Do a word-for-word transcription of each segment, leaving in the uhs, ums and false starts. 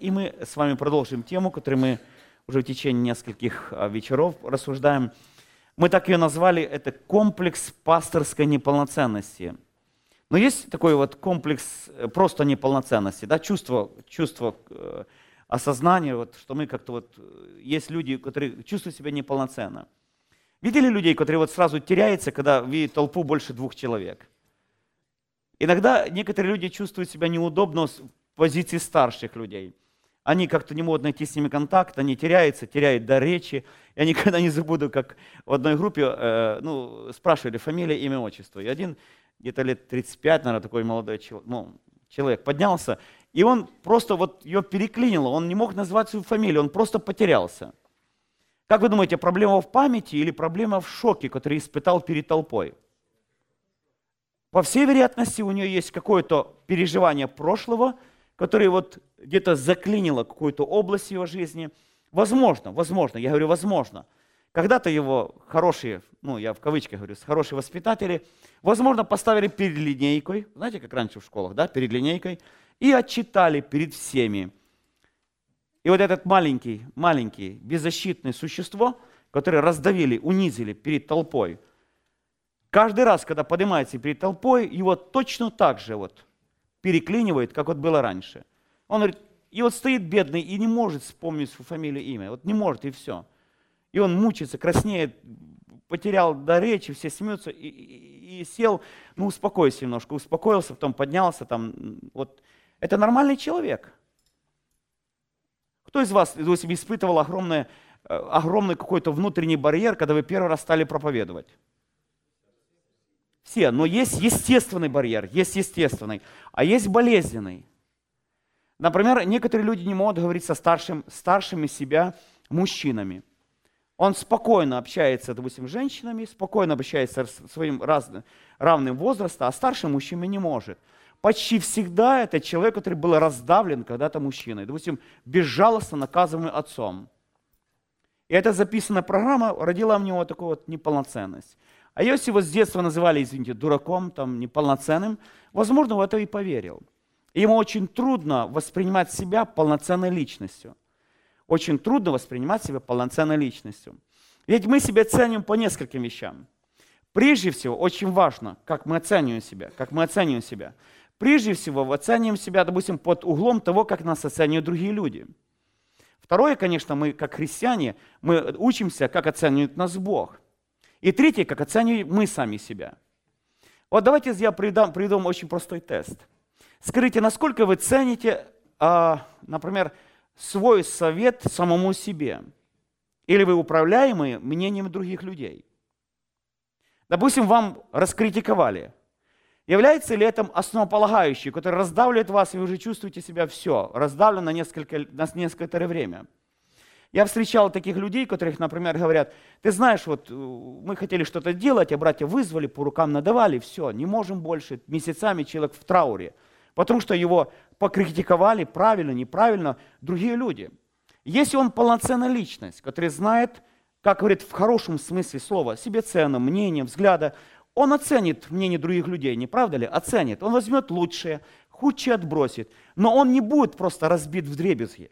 И мы с вами продолжим тему, которую мы уже в течение нескольких вечеров рассуждаем. Мы так ее назвали, это комплекс пасторской неполноценности. Но есть такой вот комплекс просто неполноценности, да, чувство, чувство осознания, вот, что мы как-то вот, есть люди, которые чувствуют себя неполноценно. Видели людей, которые вот сразу теряются, когда видят толпу больше двух человек? Иногда некоторые люди чувствуют себя неудобно в позиции старших людей. Они как-то не могут найти с ними контакт, они теряются, теряют до речи. Я никогда не забуду, как в одной группе э, ну, спрашивали фамилия, имя, отчество. И один, где-то лет тридцать пять, наверное, такой молодой человек, ну, человек поднялся, и он просто вот ее переклинило, он не мог назвать свою фамилию, он просто потерялся. Как вы думаете, проблема в памяти или проблема в шоке, который испытал перед толпой? По всей вероятности, у нее есть какое-то переживание прошлого, которое вот где-то заклинило какую-то область его жизни. Возможно, возможно, я говорю, возможно. Когда-то его хорошие, ну я в кавычках говорю, хорошие воспитатели, возможно, поставили перед линейкой, знаете, как раньше в школах, да, перед линейкой, и отчитали перед всеми. И вот этот маленький, маленький, беззащитное существо, которое раздавили, унизили перед толпой, каждый раз, когда поднимается перед толпой, его точно так же вот переклинивает, как вот было раньше. Он говорит, и вот стоит бедный и не может вспомнить свою фамилию, имя, вот не может, и все. И он мучается, краснеет, потерял до речи, все смеются, и, и, и сел, ну успокойся немножко, успокоился, потом поднялся, там, вот. Это нормальный человек. Кто из вас, если испытывал огромное, огромный какой-то внутренний барьер, когда вы первый раз стали проповедовать? Все, но есть естественный барьер, есть естественный, а есть болезненный. Например, некоторые люди не могут говорить со старшим, старшими себя мужчинами. Он спокойно общается, допустим, с женщинами, спокойно общается с своим разным, равным возрастом, а старшим мужчиной не может. Почти всегда это человек, который был раздавлен когда-то мужчиной, допустим, безжалостно наказываемый отцом. И эта записанная программа родила в него такую вот неполноценность. А если его с детства называли, извините, дураком, там, неполноценным, возможно, в это и поверил. И ему очень трудно воспринимать себя полноценной личностью. Очень трудно воспринимать себя полноценной личностью. Ведь мы себя ценим по нескольким вещам. Прежде всего, очень важно, как мы оцениваем себя, как мы оцениваем себя. Прежде всего, мы оцениваем себя, допустим, под углом того, как нас оценивают другие люди. Второе, конечно, мы, как христиане, мы учимся, как оценивает нас Бог. И третье, как оцениваем мы сами себя. Вот давайте я приведу, приведу вам очень простой тест. Скажите, насколько вы цените, например, свой совет самому себе? Или вы управляемы мнением других людей? Допустим, вам раскритиковали. Является ли это основополагающей, который раздавливает вас, и вы уже чувствуете себя все, раздавлено несколько, на некоторое время? Я встречал таких людей, которых, например, говорят, ты знаешь, вот мы хотели что-то делать, а братья вызвали, по рукам надавали, все, не можем больше, месяцами человек в трауре, потому что его покритиковали правильно, неправильно другие люди. Если он полноценная личность, которая знает, как говорит в хорошем смысле слова, себе цену, мнение, взгляда, он оценит мнение других людей, не правда ли? Оценит. Он возьмет лучшее, худшее отбросит, но он не будет просто разбит вдребезги.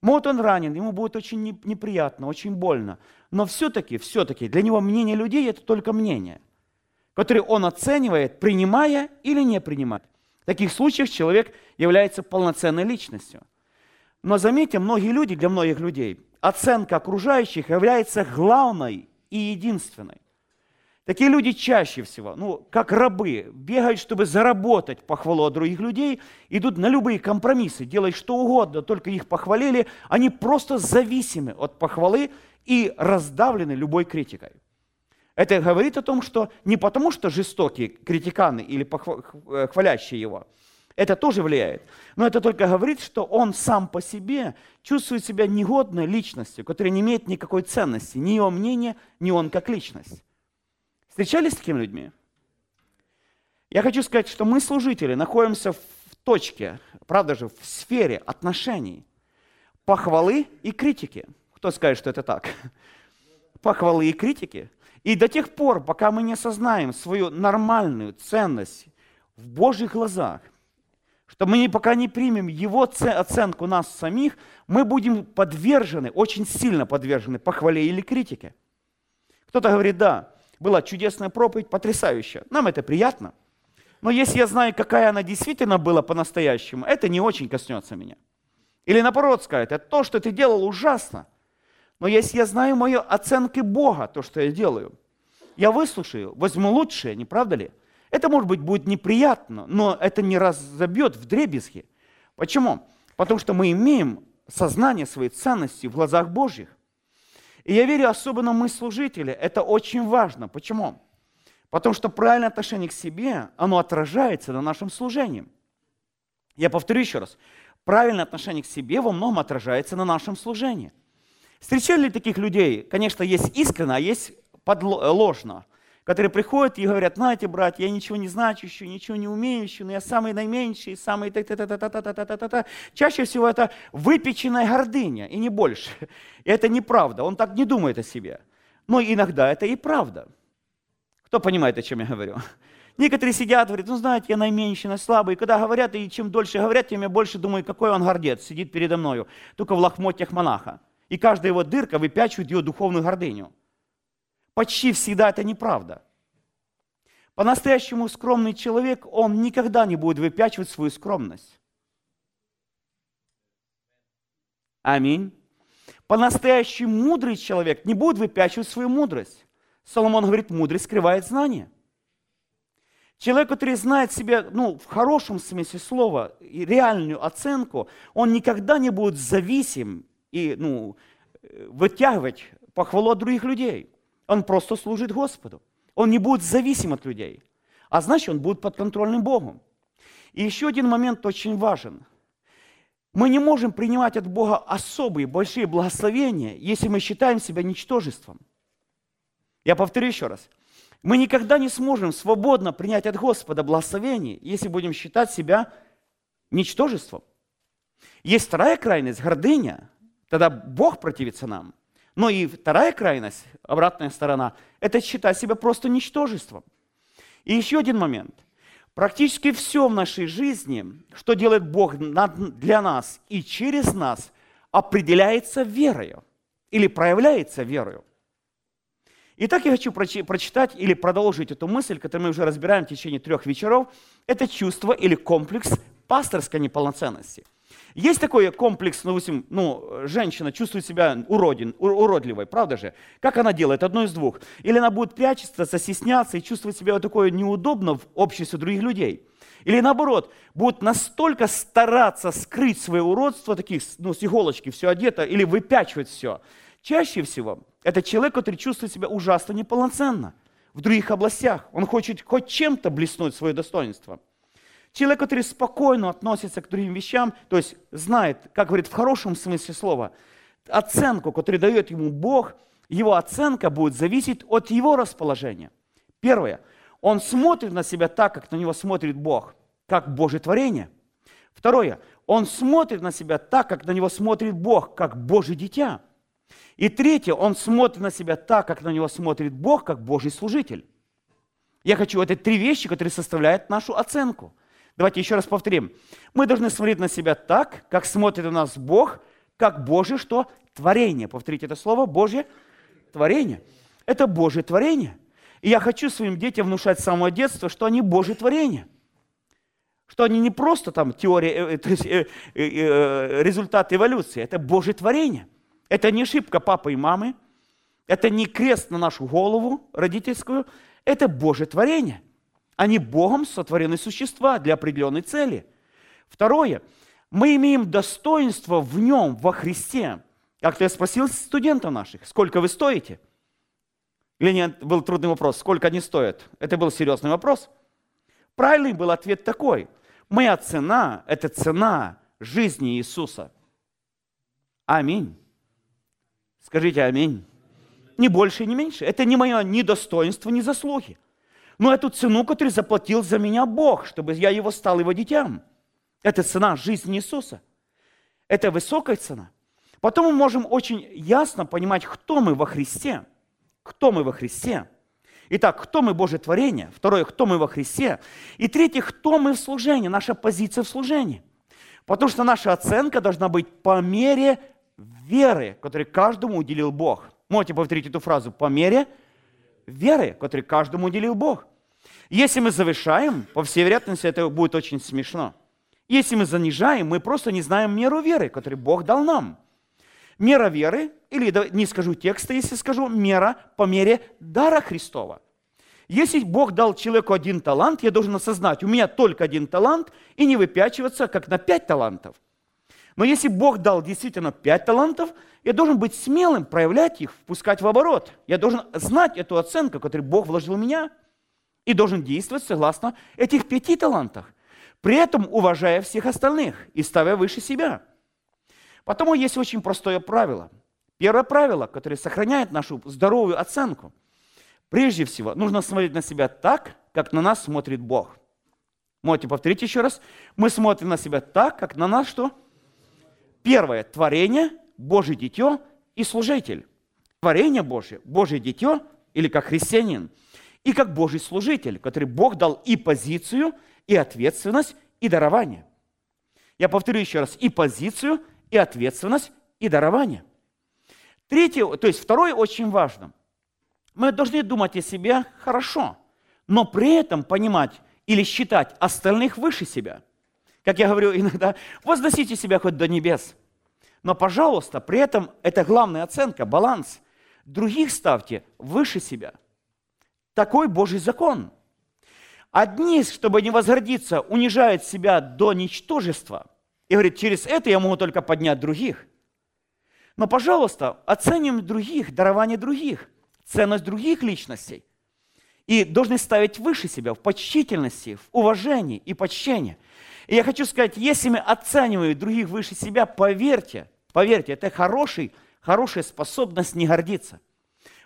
Может, он ранен, ему будет очень неприятно, очень больно, но все-таки, все-таки для него мнение людей – это только мнение, которое он оценивает, принимая или не принимая. В таких случаях человек является полноценной личностью. Но заметьте, многие люди, для многих людей оценка окружающих является главной и единственной. Такие люди чаще всего, ну, как рабы, бегают, чтобы заработать похвалу от других людей, идут на любые компромиссы, делают что угодно, только их похвалили, они просто зависимы от похвалы и раздавлены любой критикой. Это говорит о том, что не потому, что жестокие критиканы или похва- хвалящие его, это тоже влияет, но это только говорит, что он сам по себе чувствует себя негодной личностью, которая не имеет никакой ценности, ни его мнение, ни он как личность. Встречались с такими людьми? Я хочу сказать, что мы, служители, находимся в точке, правда же, в сфере отношений, похвалы и критики. Кто скажет, что это так? Похвалы и критики. И до тех пор, пока мы не осознаем свою нормальную ценность в Божьих глазах, что мы не, пока не примем его оценку нас самих, мы будем подвержены, очень сильно подвержены похвале или критике. Кто-то говорит, да, была чудесная проповедь, потрясающая, нам это приятно, но если я знаю, какая она действительно была по-настоящему, это не очень коснется меня. Или наоборот скажет, это то, что ты делал, ужасно, но если я знаю мою оценку Бога, то, что я делаю, я выслушаю, возьму лучшее, не правда ли? Это, может быть, будет неприятно, но это не разобьет вдребезги. Почему? Потому что мы имеем сознание своей ценности в глазах Божьих. И я верю, особенно мы, служители, это очень важно. Почему? Потому что правильное отношение к себе, оно отражается на нашем служении. Я повторю еще раз. Правильное отношение к себе во многом отражается на нашем служении. Встречали ли таких людей? Конечно, есть искренно, а есть подложно. Которые приходят и говорят, знаете, брат, я ничего не значащий, ничего не умеющий, но я самый наименьший, самый та-та-та-та-та-та-та-та-та-та. Чаще всего это выпеченная гордыня, и не больше. И это неправда, он так не думает о себе. Но иногда это и правда. Кто понимает, о чем я говорю? Некоторые сидят, говорят, ну знаете, я наименьший, слабый. И когда говорят, и чем дольше говорят, тем я больше думаю, какой он гордец, сидит передо мною, только в лохмотьях монаха. И каждая его дырка выпячивает ее духовную гордыню. Почти всегда это неправда. По-настоящему скромный человек, он никогда не будет выпячивать свою скромность. Аминь. По-настоящему мудрый человек не будет выпячивать свою мудрость. Соломон говорит, мудрость скрывает знание. Человек, который знает себе, ну, в хорошем смысле слова, и реальную оценку, он никогда не будет зависим и, ну, вытягивать похвалу от других людей. Он просто служит Господу. Он не будет зависим от людей. А значит, он будет подконтрольным Богу. И еще один момент очень важен. Мы не можем принимать от Бога особые, большие благословения, если мы считаем себя ничтожеством. Я повторю еще раз. Мы никогда не сможем свободно принять от Господа благословение, если будем считать себя ничтожеством. Есть вторая крайность – гордыня. Тогда Бог противится нам. Но и вторая крайность, обратная сторона, это считать себя просто ничтожеством. И еще один момент. Практически все в нашей жизни, что делает Бог для нас и через нас, определяется верою или проявляется верою. Итак, я хочу прочитать или продолжить эту мысль, которую мы уже разбираем в течение трех вечеров. Это чувство или комплекс пасторской неполноценности. Есть такой комплекс, ну, ну, женщина чувствует себя уродин, уродливой, правда же? Как она делает? Одно из двух. Или она будет прячется, стесняться и чувствовать себя вот такое неудобно в обществе других людей. Или наоборот, будет настолько стараться скрыть свое уродство, таких, ну, с иголочки все одето, или выпячивать все. Чаще всего это человек, который чувствует себя ужасно неполноценно в других областях. Он хочет хоть чем-то блеснуть свое достоинство. Человек, который спокойно относится к другим вещам, то есть знает, как говорит в хорошем смысле слова, оценку, которую дает ему Бог, его оценка будет зависеть от его расположения. Первое. Он смотрит на себя так, как на него смотрит Бог, как Божье творение. Второе. Он смотрит на себя так, как на него смотрит Бог, как Божье дитя. И третье. Он смотрит на себя так, как на него смотрит Бог, как Божий служитель. Я хочу, это три вещи, которые составляют нашу оценку. Давайте еще раз повторим. Мы должны смотреть на себя так, как смотрит на нас Бог, как Божье что? Творение. Повторите это слово. Божье творение. Это Божье творение. И я хочу своим детям внушать с самого детства, что они Божье творение. Что они не просто там теория, то есть, результат эволюции. Это Божье творение. Это не ошибка папы и мамы. Это не крест на нашу голову родительскую. Это Божье творение. Они Богом сотворены существа для определенной цели. Второе. Мы имеем достоинство в Нем, во Христе. Как-то я спросил студентов наших, сколько вы стоите? Или нет, был трудный вопрос, сколько они стоят? Это был серьезный вопрос. Правильный был ответ такой. Моя цена – это цена жизни Иисуса. Аминь. Скажите аминь. Ни больше, ни меньше. Это не мое ни достоинство, ни заслуги. Но эту цену, которую заплатил за меня Бог, чтобы я его стал его дитям. Это цена жизни Иисуса. Это высокая цена. Потом мы можем очень ясно понимать, кто мы во Христе. Кто мы во Христе. Итак, кто мы, Божье творение? Второе, кто мы во Христе? И третье, кто мы в служении, наша позиция в служении. Потому что наша оценка должна быть по мере веры, которую каждому уделил Бог. Можете повторить эту фразу? По мере веры, которую каждому уделил Бог. Если мы завышаем, по всей вероятности, это будет очень смешно. Если мы занижаем, мы просто не знаем меру веры, которую Бог дал нам. Мера веры, или не скажу текста, если скажу, мера по мере дара Христова. Если Бог дал человеку один талант, я должен осознать, у меня только один талант, и не выпячиваться, как на пять талантов. Но если Бог дал действительно пять талантов, я должен быть смелым, проявлять их, впускать в оборот. Я должен знать эту оценку, которую Бог вложил в меня, и должен действовать согласно этих пяти талантах, при этом уважая всех остальных и ставя выше себя. Потому есть очень простое правило. Первое правило, которое сохраняет нашу здоровую оценку. Прежде всего, нужно смотреть на себя так, как на нас смотрит Бог. Можете повторить еще раз. Мы смотрим на себя так, как на нас что? Первое – творение, Божье дитё и служитель. Творение Божье, Божье дитё или как христианин. И как Божий служитель, который Бог дал и позицию, и ответственность, и дарование. Я повторю еще раз. И позицию, и ответственность, и дарование. Третье, то есть второе очень важно. Мы должны думать о себе хорошо, но при этом понимать или считать остальных выше себя. Как я говорю иногда, возносите себя хоть до небес. Но, пожалуйста, при этом это главная оценка, баланс. Других ставьте выше себя. Такой Божий закон. Одни, чтобы не возгордиться, унижают себя до ничтожества. И говорит, через это я могу только поднять других. Но, пожалуйста, оценим других, дарование других, ценность других личностей. И должны ставить выше себя в почтительности, в уважении и почтении. И я хочу сказать, если мы оцениваем других выше себя, поверьте, поверьте, это хороший, хорошая способность не гордиться.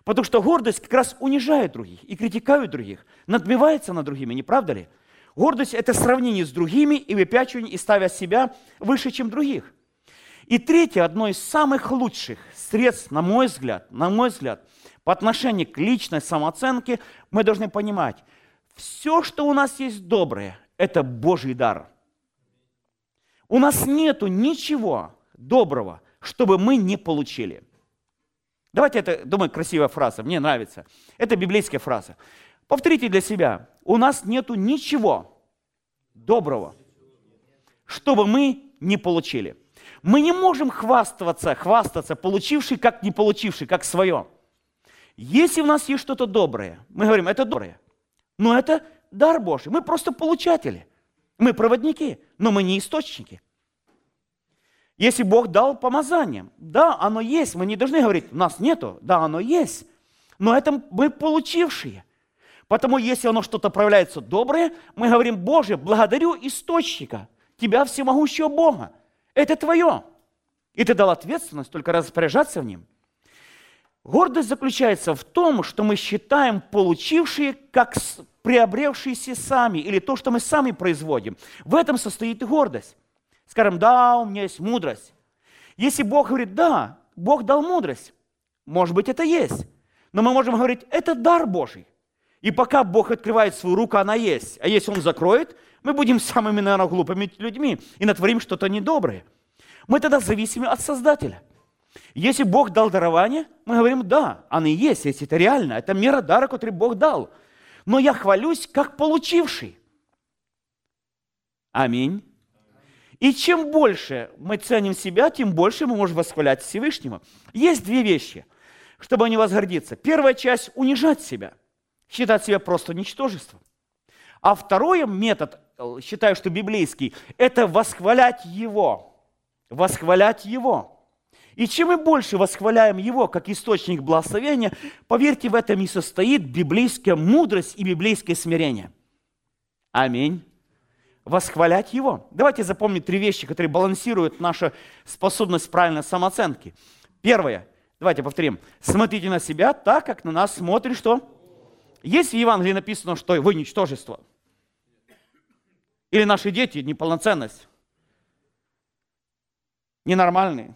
Потому что гордость как раз унижает других и критикует других, надмевается над другими, не правда ли? Гордость – это сравнение с другими и выпячивание, и ставя себя выше, чем других. И третье, одно из самых лучших средств, на мой взгляд, на мой взгляд, по отношению к личной самооценке, мы должны понимать, все, что у нас есть доброе, это Божий дар. У нас нету ничего доброго, чтобы мы не получили. Давайте это, думаю, красивая фраза, мне нравится. Это библейская фраза. Повторите для себя. У нас нету ничего доброго, чтобы мы не получили. Мы не можем хвастаться, хвастаться, получивший, как не получивший, как свое. Если у нас есть что-то доброе, мы говорим, это доброе, но это дар Божий. Мы просто получатели, мы проводники, но мы не источники. Если Бог дал помазание, да, оно есть, мы не должны говорить, у нас нету, да, оно есть, но это мы получившие. Потому если оно что-то проявляется доброе, мы говорим, Боже, благодарю источника, Тебя всемогущего Бога. Это Твое. И Ты дал ответственность только распоряжаться в нем. Гордость заключается в том, что мы считаем получившие, как приобревшиеся сами, или то, что мы сами производим. В этом состоит и гордость. Скажем, да, у меня есть мудрость. Если Бог говорит, да, Бог дал мудрость, может быть, это есть. Но мы можем говорить, это дар Божий. И пока Бог открывает свою руку, она есть. А если Он закроет, мы будем самыми, наверное, глупыми людьми и натворим что-то недоброе. Мы тогда зависимы от Создателя. Если Бог дал дарование, мы говорим, да, оно и есть, если это реально. Это мера дара, который Бог дал. Но я хвалюсь, как получивший. Аминь. И чем больше мы ценим себя, тем больше мы можем восхвалять Всевышнего. Есть две вещи, чтобы не возгордиться. Первая часть – унижать себя. Считать себя просто ничтожеством. А второй метод, считаю, что библейский, это восхвалять Его. Восхвалять Его. И чем мы больше восхваляем Его, как источник благословения, поверьте, в этом и состоит библейская мудрость и библейское смирение. Аминь. Восхвалять Его. Давайте запомним три вещи, которые балансируют нашу способность правильной самооценки. Первое. Давайте повторим. Смотрите на себя так, как на нас смотрит что? Есть в Евангелии написано, что вы ничтожество? Или наши дети неполноценность? Ненормальные?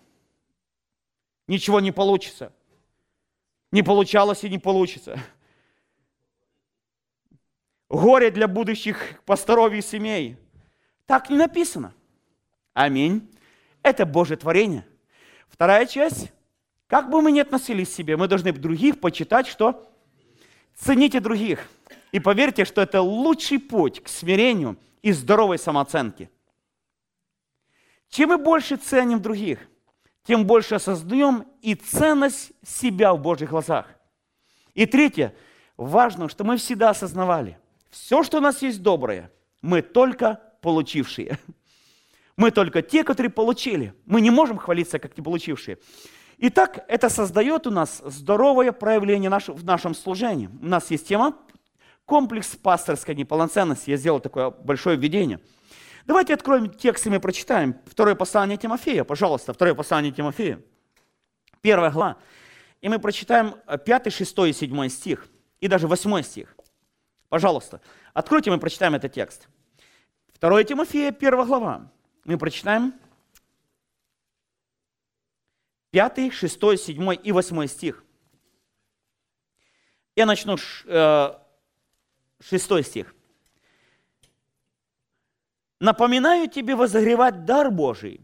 Ничего не получится? Не получалось и не получится? горе для будущих по здоровью семей. Так не написано. Аминь. Это Божье творение. Вторая часть. Как бы мы ни относились к себе, мы должны других почитать, что цените других. И поверьте, что это лучший путь к смирению и здоровой самооценке. Чем мы больше ценим других, тем больше осознаем и ценность себя в Божьих глазах. И третье. Важно, что мы всегда осознавали, все, что у нас есть доброе, мы только получившие. Мы только те, которые получили. Мы не можем хвалиться, как не получившие. Итак, это создает у нас здоровое проявление в нашем служении. У нас есть тема «Комплекс пасторской неполноценности». Я сделал такое большое введение. Давайте откроем текст и мы прочитаем. Второе послание Тимофея, пожалуйста. Второе послание Тимофея. Первая глава. И мы прочитаем пятый, шестой и седьмой стих. И даже восьмой стих. Пожалуйста. Откройте, мы прочитаем этот текст. Второе Тимофея, первая глава. Мы прочитаем пятый, шестой, седьмой и восьмой стих. Я начну шестой стих. «Напоминаю тебе возгревать дар Божий,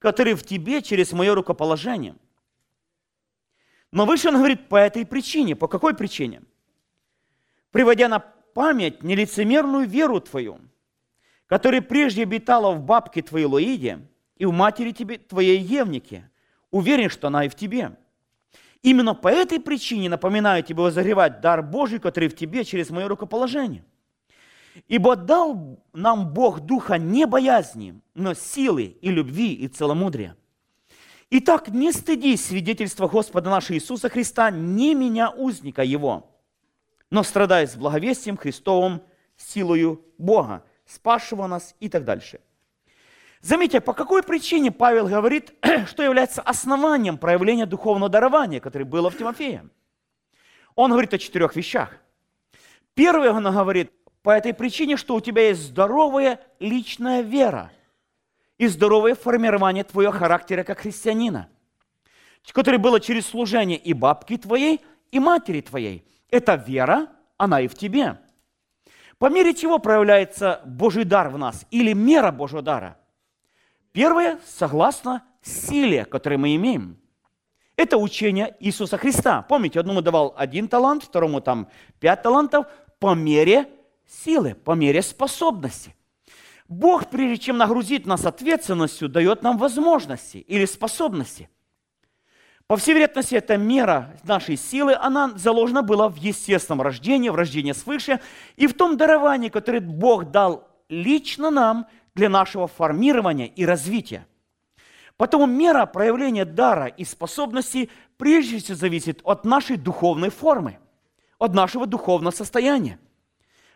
который в тебе через мое рукоположение». Но выше он говорит по этой причине. По какой причине? «Приводя на память нелицемерную веру твою, которая прежде обитала в бабке твоей Лоиде и в матери тебе, твоей Евнике, уверен, что она и в тебе. Именно по этой причине напоминаю тебе возгревать дар Божий, который в тебе через мое рукоположение. Ибо дал нам Бог духа не боязни, но силы и любви и целомудрия. Итак, не стыдись свидетельства Господа нашего Иисуса Христа, не меня, узника Его, но страдай с благовестием Христовым, силою Бога, спасшего нас» и так дальше. Заметьте, по какой причине Павел говорит, что является основанием проявления духовного дарования, которое было в Тимофее. Он говорит о четырех вещах. Первое, он говорит, по этой причине, что у тебя есть здоровая личная вера и здоровое формирование твоего характера как христианина, которое было через служение и бабки твоей, и матери твоей. Эта вера, она и в тебе. По мере чего проявляется Божий дар в нас или мера Божьего дара? Первое, согласно силе, которую мы имеем. Это учение Иисуса Христа. Помните, одному давал один талант, второму там пять талантов по мере силы, по мере способности. Бог, прежде чем нагрузить нас ответственностью, дает нам возможности или способности. По всей вероятности, эта мера нашей силы, она заложена была в естественном рождении, в рождении свыше, и в том даровании, которое Бог дал лично нам, для нашего формирования и развития. Поэтому мера проявления дара и способностей прежде всего зависит от нашей духовной формы, от нашего духовного состояния,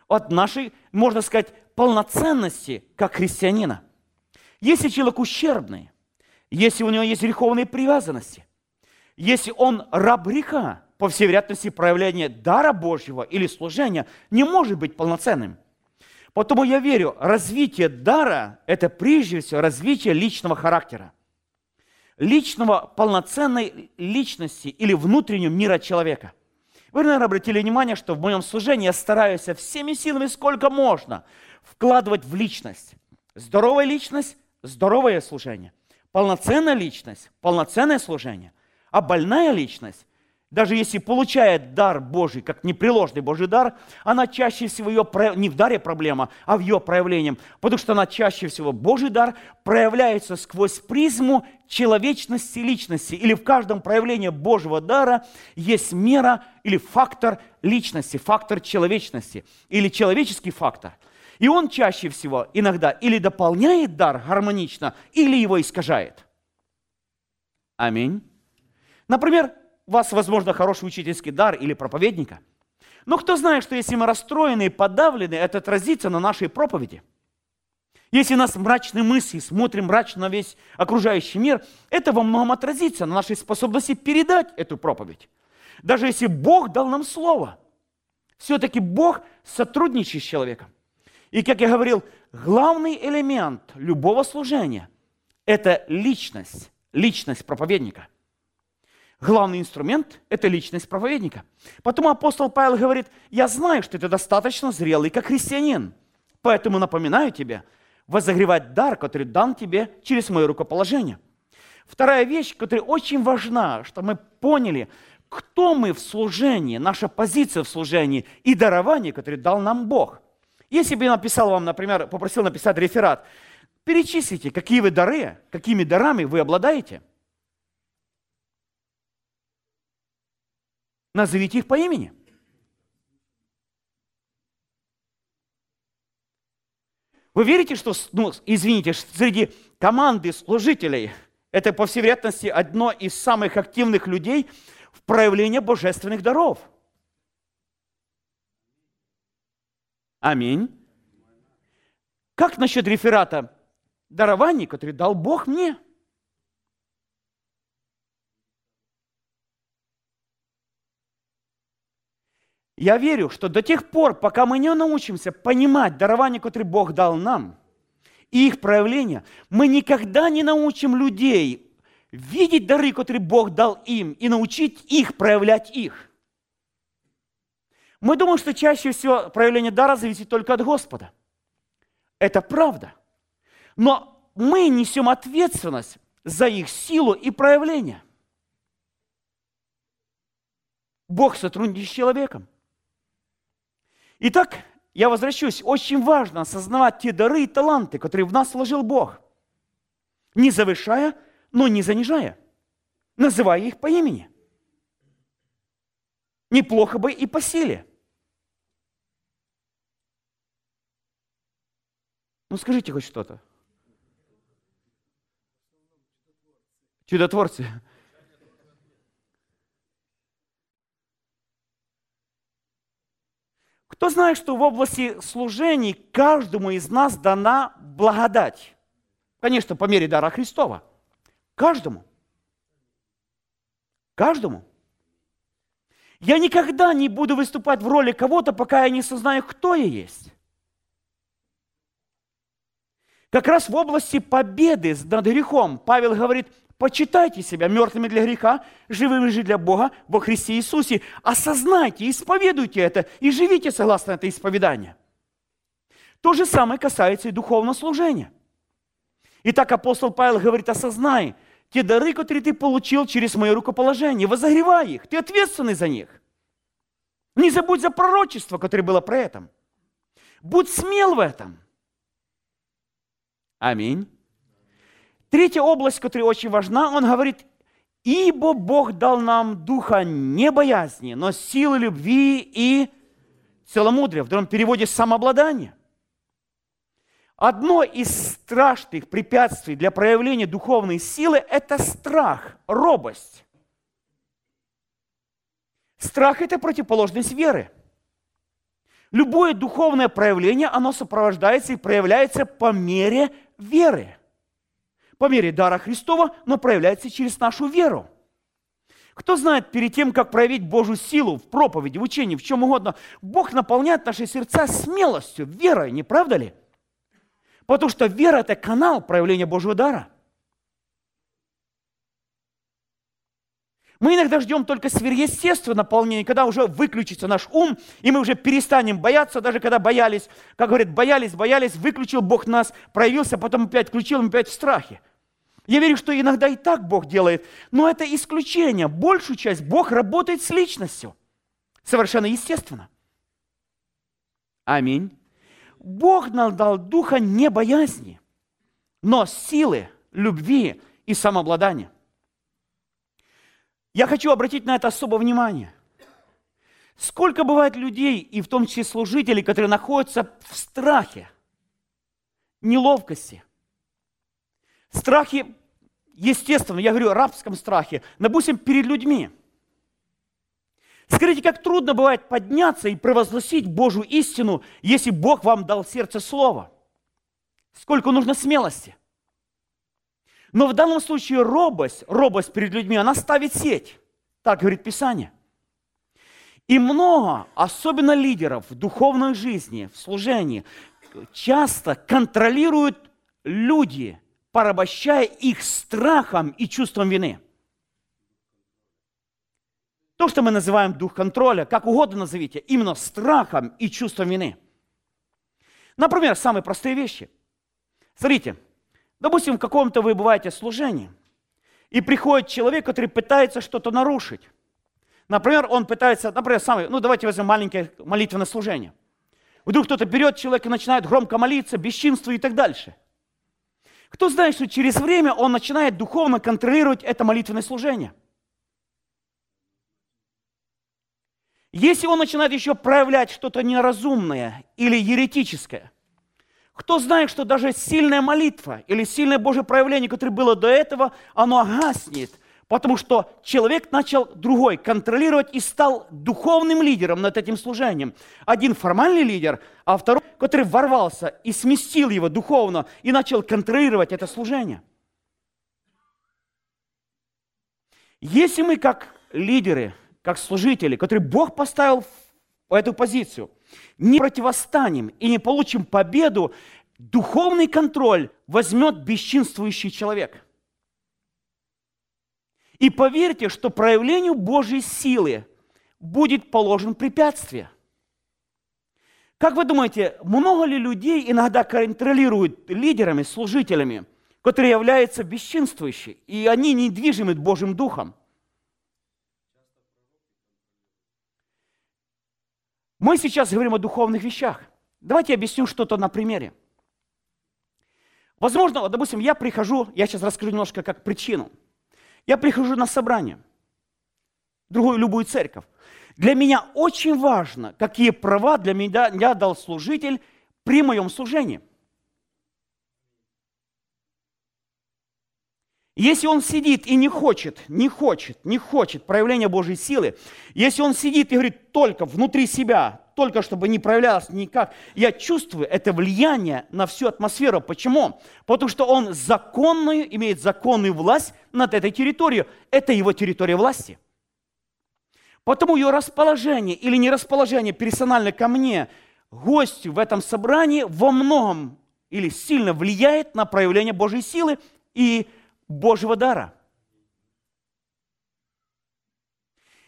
от нашей, можно сказать, полноценности как христианина. Если человек ущербный, если у него есть греховные привязанности, если он раб греха, по всей вероятности проявление дара Божьего или служения не может быть полноценным. Потому я верю, развитие дара – это прежде всего развитие личного характера, личного полноценной личности или внутреннего мира человека. Вы, наверное, обратили внимание, что в моем служении я стараюсь всеми силами, сколько можно, вкладывать в личность. Здоровая личность – здоровое служение. Полноценная личность – полноценное служение. А больная личность, даже если получает дар Божий, как непреложный Божий дар, она чаще всего ее, не в даре проблема, а в ее проявлении, потому что она чаще всего, Божий дар, проявляется сквозь призму человечности личности, или в каждом проявлении Божьего дара есть мера или фактор личности, фактор человечности, или человеческий фактор. И он чаще всего иногда или дополняет дар гармонично, или его искажает. Аминь. Например, у вас, возможно, хороший учительский дар или проповедника. Но кто знает, что если мы расстроены и подавлены, это отразится на нашей проповеди. Если у нас мрачные мысли, смотрим мрачно на весь окружающий мир, это во многом отразится на нашей способности передать эту проповедь. Даже если Бог дал нам слово, все-таки Бог сотрудничает с человеком. И, как я говорил, главный элемент любого служения – это личность, личность проповедника. Главный инструмент – это личность проповедника. Потому апостол Павел говорит: «Я знаю, что ты достаточно зрелый, как христианин, поэтому напоминаю тебе возогревать дар, который дан тебе через мое рукоположение». Вторая вещь, которая очень важна, что мы поняли, кто мы в служении, наша позиция в служении и дарование, которое дал нам Бог. Если бы я написал вам, например, попросил написать реферат, перечислите, какие вы дары, какими дарами вы обладаете. Назовите их по имени. Вы верите, что, ну, извините, среди команды служителей это, по всей вероятности, одно из самых активных людей в проявлении божественных даров? Аминь. Как насчет реферата дарований, которые дал Бог мне? Я верю, что до тех пор, пока мы не научимся понимать дарования, которые Бог дал нам, и их проявления, мы никогда не научим людей видеть дары, которые Бог дал им, и научить их проявлять их. Мы думаем, что чаще всего проявление дара зависит только от Господа. Это правда. Но мы несем ответственность за их силу и проявление. Бог сотрудничает с человеком. Итак, я возвращусь. Очень важно осознавать те дары и таланты, которые в нас вложил Бог, не завышая, но не занижая, называя их по имени. Неплохо бы и по силе. Ну, скажите хоть что-то. Чудотворцы. Кто знает, что в области служений каждому из нас дана благодать? Конечно, по мере дара Христова. Каждому. Каждому. Я никогда не буду выступать в роли кого-то, пока я не осознаю, кто я есть. Как раз в области победы над грехом Павел говорит: почитайте себя мертвыми для греха, живыми же для Бога во Христе Иисусе. Осознайте, исповедуйте это и живите согласно это исповедание. То же самое касается и духовного служения. Итак, апостол Павел говорит: осознай те дары, которые ты получил через мое рукоположение, возогревай их, ты ответственный за них. Не забудь за пророчество, которое было про это. Будь смел в этом. Аминь. Третья область, которая очень важна, он говорит: «Ибо Бог дал нам духа не боязни, но силы любви и целомудрия». В другом переводе «самообладание». Одно из страшных препятствий для проявления духовной силы – это страх, робость. Страх – это противоположность веры. Любое духовное проявление, оно сопровождается и проявляется по мере веры. По мере дара Христова, но проявляется через нашу веру. Кто знает, перед тем, как проявить Божью силу в проповеди, в учении, в чем угодно, Бог наполняет наши сердца смелостью, верой, не правда ли? Потому что вера – это канал проявления Божьего дара. Мы иногда ждем только сверхъестественного наполнения, когда уже выключится наш ум, и мы уже перестанем бояться, даже когда боялись. Как говорят, боялись, боялись, выключил Бог нас, проявился, потом опять включил, опять в страхе. Я верю, что иногда и так Бог делает, но это исключение. Большую часть Бог работает с личностью. Совершенно естественно. Аминь. Бог нам дал духа не боязни, но силы, любви и самообладания. Я хочу обратить на это особое внимание. Сколько бывает людей, и в том числе служителей, которые находятся в страхе, неловкости. Страхе, естественно, я говорю о рабском страхе, допустим, перед людьми. Скажите, как трудно бывает подняться и провозгласить Божью истину, если Бог вам дал сердце слова. Сколько нужно смелости. Но в данном случае робость, робость перед людьми, она ставит сеть. Так говорит Писание. И много, особенно лидеров в духовной жизни, в служении, часто контролируют люди, порабощая их страхом и чувством вины. То, что мы называем дух контроля, как угодно назовите, именно страхом и чувством вины. Например, самые простые вещи. Смотрите, допустим, в каком-то вы бываете служении, и приходит человек, который пытается что-то нарушить. Например, он пытается, например, самый, ну давайте возьмем маленькое молитвенное служение. Вдруг кто-то берет человека и начинает громко молиться, бесчинство и так дальше. Кто знает, что через время он начинает духовно контролировать это молитвенное служение? Если он начинает еще проявлять что-то неразумное или еретическое, кто знает, что даже сильная молитва или сильное Божье проявление, которое было до этого, оно гаснет, потому что человек начал другой контролировать и стал духовным лидером над этим служением. Один формальный лидер, а второй, который ворвался и сместил его духовно и начал контролировать это служение. Если мы как лидеры, как служители, которые Бог поставил в эту позицию, не противостанем и не получим победу, духовный контроль возьмет бесчинствующий человек. И поверьте, что проявлению Божьей силы будет положено препятствие. Как вы думаете, много ли людей иногда контролируют лидерами, служителями, которые являются бесчинствующими, и они недвижимы Божьим Духом? Мы сейчас говорим о духовных вещах. Давайте я объясню что-то на примере. Возможно, допустим, я прихожу, я сейчас расскажу немножко как причину. Я прихожу на собрание, другую любую церковь. Для меня очень важно, какие права для меня дал служитель при моем служении. Если он сидит и не хочет, не хочет, не хочет проявления Божьей силы, если он сидит и говорит только внутри себя, только чтобы не проявлялось никак, я чувствую это влияние на всю атмосферу. Почему? Потому что он законную, имеет законную власть над этой территорией. Это его территория власти. Потому ее расположение или нерасположение персонально ко мне, гостю в этом собрании, во многом или сильно влияет на проявление Божьей силы и Божьего дара.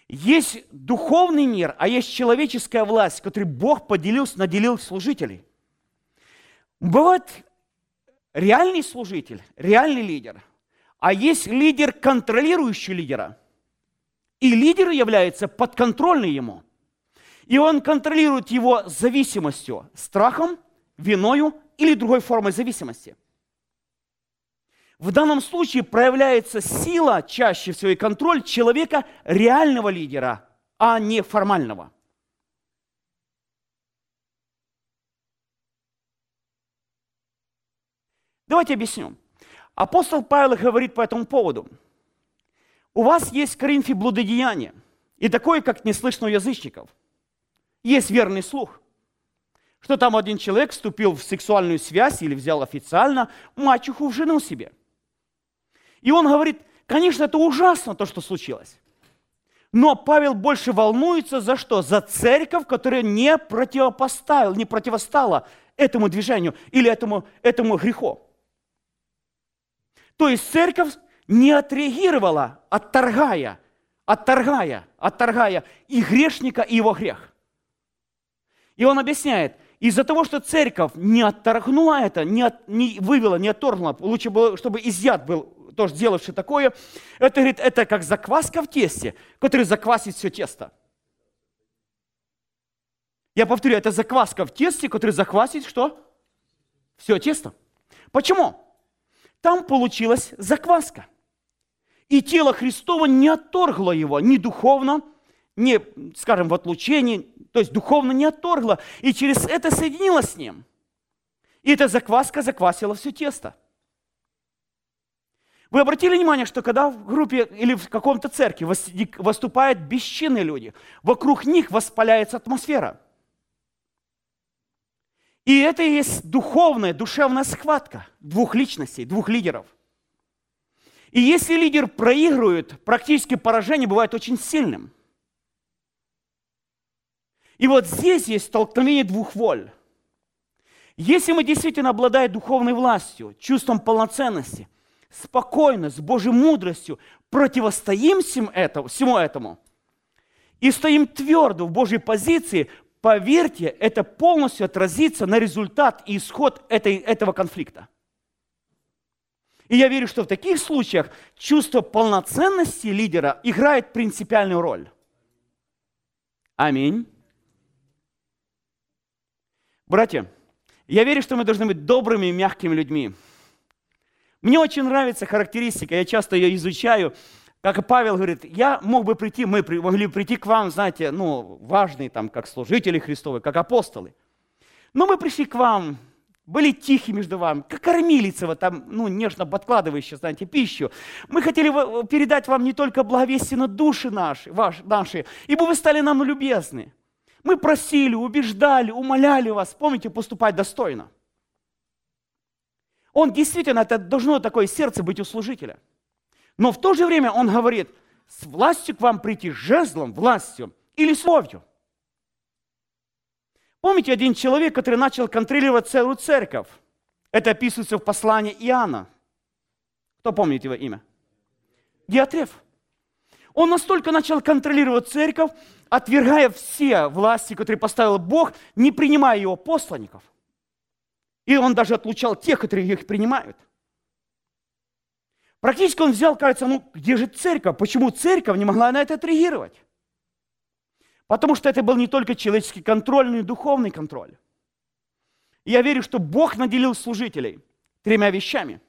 Есть духовный мир, а есть человеческая власть, которой Бог поделился, наделил служителей. Бывает реальный служитель, реальный лидер, а есть лидер, контролирующий лидера. И лидер является подконтрольным ему. И он контролирует его зависимостью, страхом, виною или другой формой зависимости. В данном случае проявляется сила, чаще всего, и контроль человека реального лидера, а не формального. Давайте объясню. Апостол Павел говорит по этому поводу. У вас есть в Коринфе блудодеяние, и такое, как не слышно у язычников. Есть верный слух, что там один человек вступил в сексуальную связь или взял официально мачеху в жену себе. И он говорит, конечно, это ужасно, то, что случилось. Но Павел больше волнуется за что? За церковь, которая не противопоставила, не противостала этому движению или этому, этому греху. То есть церковь не отреагировала, отторгая, отторгая, отторгая и грешника, и его грех. И он объясняет, из-за того, что церковь не отторгнула это, не, от, не вывела, не отторгнула, лучше было, чтобы изъят был, тоже делавший такое, это, говорит, это как закваска в тесте, который заквасит все тесто. Я повторю, это закваска в тесте, который заквасит что? Все тесто. Почему? Там получилась закваска. И тело Христово не отторгло его ни духовно, ни, скажем, в отлучении, то есть духовно не отторгло, и через это соединилось с ним. И эта закваска заквасила все тесто. Вы обратили внимание, что когда в группе или в каком-то церкви выступают бесчинные люди, вокруг них воспаляется атмосфера. И это и есть духовная, душевная схватка двух личностей, двух лидеров. И если лидер проигрывает, практически поражение бывает очень сильным. И вот здесь есть столкновение двух воль. Если мы действительно обладаем духовной властью, чувством полноценности, спокойно, с Божьей мудростью противостоим всему этому, и стоим твердо в Божьей позиции, поверьте, это полностью отразится на результат и исход этой, этого конфликта. И я верю, что в таких случаях чувство полноценности лидера играет принципиальную роль. Аминь. Братья, я верю, что мы должны быть добрыми и мягкими людьми. Мне очень нравится характеристика, я часто ее изучаю. Как и Павел говорит, я мог бы прийти, мы могли бы прийти к вам, знаете, ну, важные там, как служители Христовы, как апостолы. Но мы пришли к вам, были тихи между вами, как кормилица, там, ну, нежно подкладывающая, знаете, пищу. Мы хотели передать вам не только благовестие, но души наши, ваши, наши, ибо вы стали нам любезны. Мы просили, убеждали, умоляли вас, помните, поступать достойно. Он действительно, это должно такое сердце быть у служителя. Но в то же время он говорит, с властью к вам прийти, жезлом, властью или словью. Помните один человек, который начал контролировать целую церковь? Это описывается в послании Иоанна. Кто помнит его имя? Диатреф. Он настолько начал контролировать церковь, отвергая все власти, которые поставил Бог, не принимая его посланников. И он даже отлучал тех, которые их принимают. Практически он взял, кажется, ну где же церковь? Почему церковь не могла на это отреагировать? Потому что это был не только человеческий контроль, но и духовный контроль. И я верю, что Бог наделил служителей тремя вещами.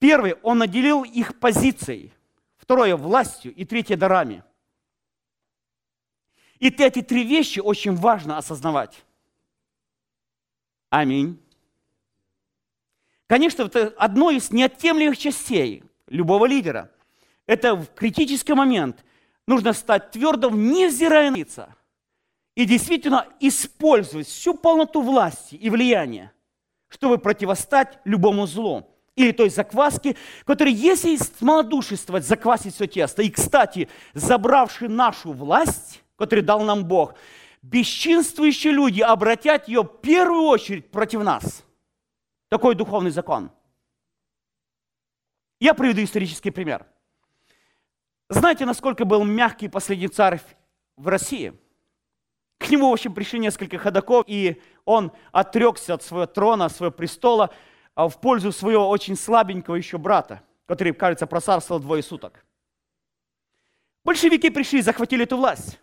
Первый, Он наделил их позицией. Второе, властью. И третье, дарами. И эти три вещи очень важно осознавать. Аминь. Конечно, это одно из неотъемлемых частей любого лидера. Это в критический момент нужно стать твердым, невзирая на лица, и действительно использовать всю полноту власти и влияния, чтобы противостать любому злу. Или той закваске, которая, если смолодушествовать, заквасить все тесто. И, кстати, забравши нашу власть, которую дал нам Бог, бесчинствующие люди обратят ее в первую очередь против нас. Такой духовный закон. Я приведу исторический пример. Знаете, насколько был мягкий последний царь в России? К нему, в общем, пришли несколько ходоков, и он отрекся от своего трона, от своего престола в пользу своего очень слабенького еще брата, который, кажется, просарствовал двое суток. Большевики пришли и захватили эту власть.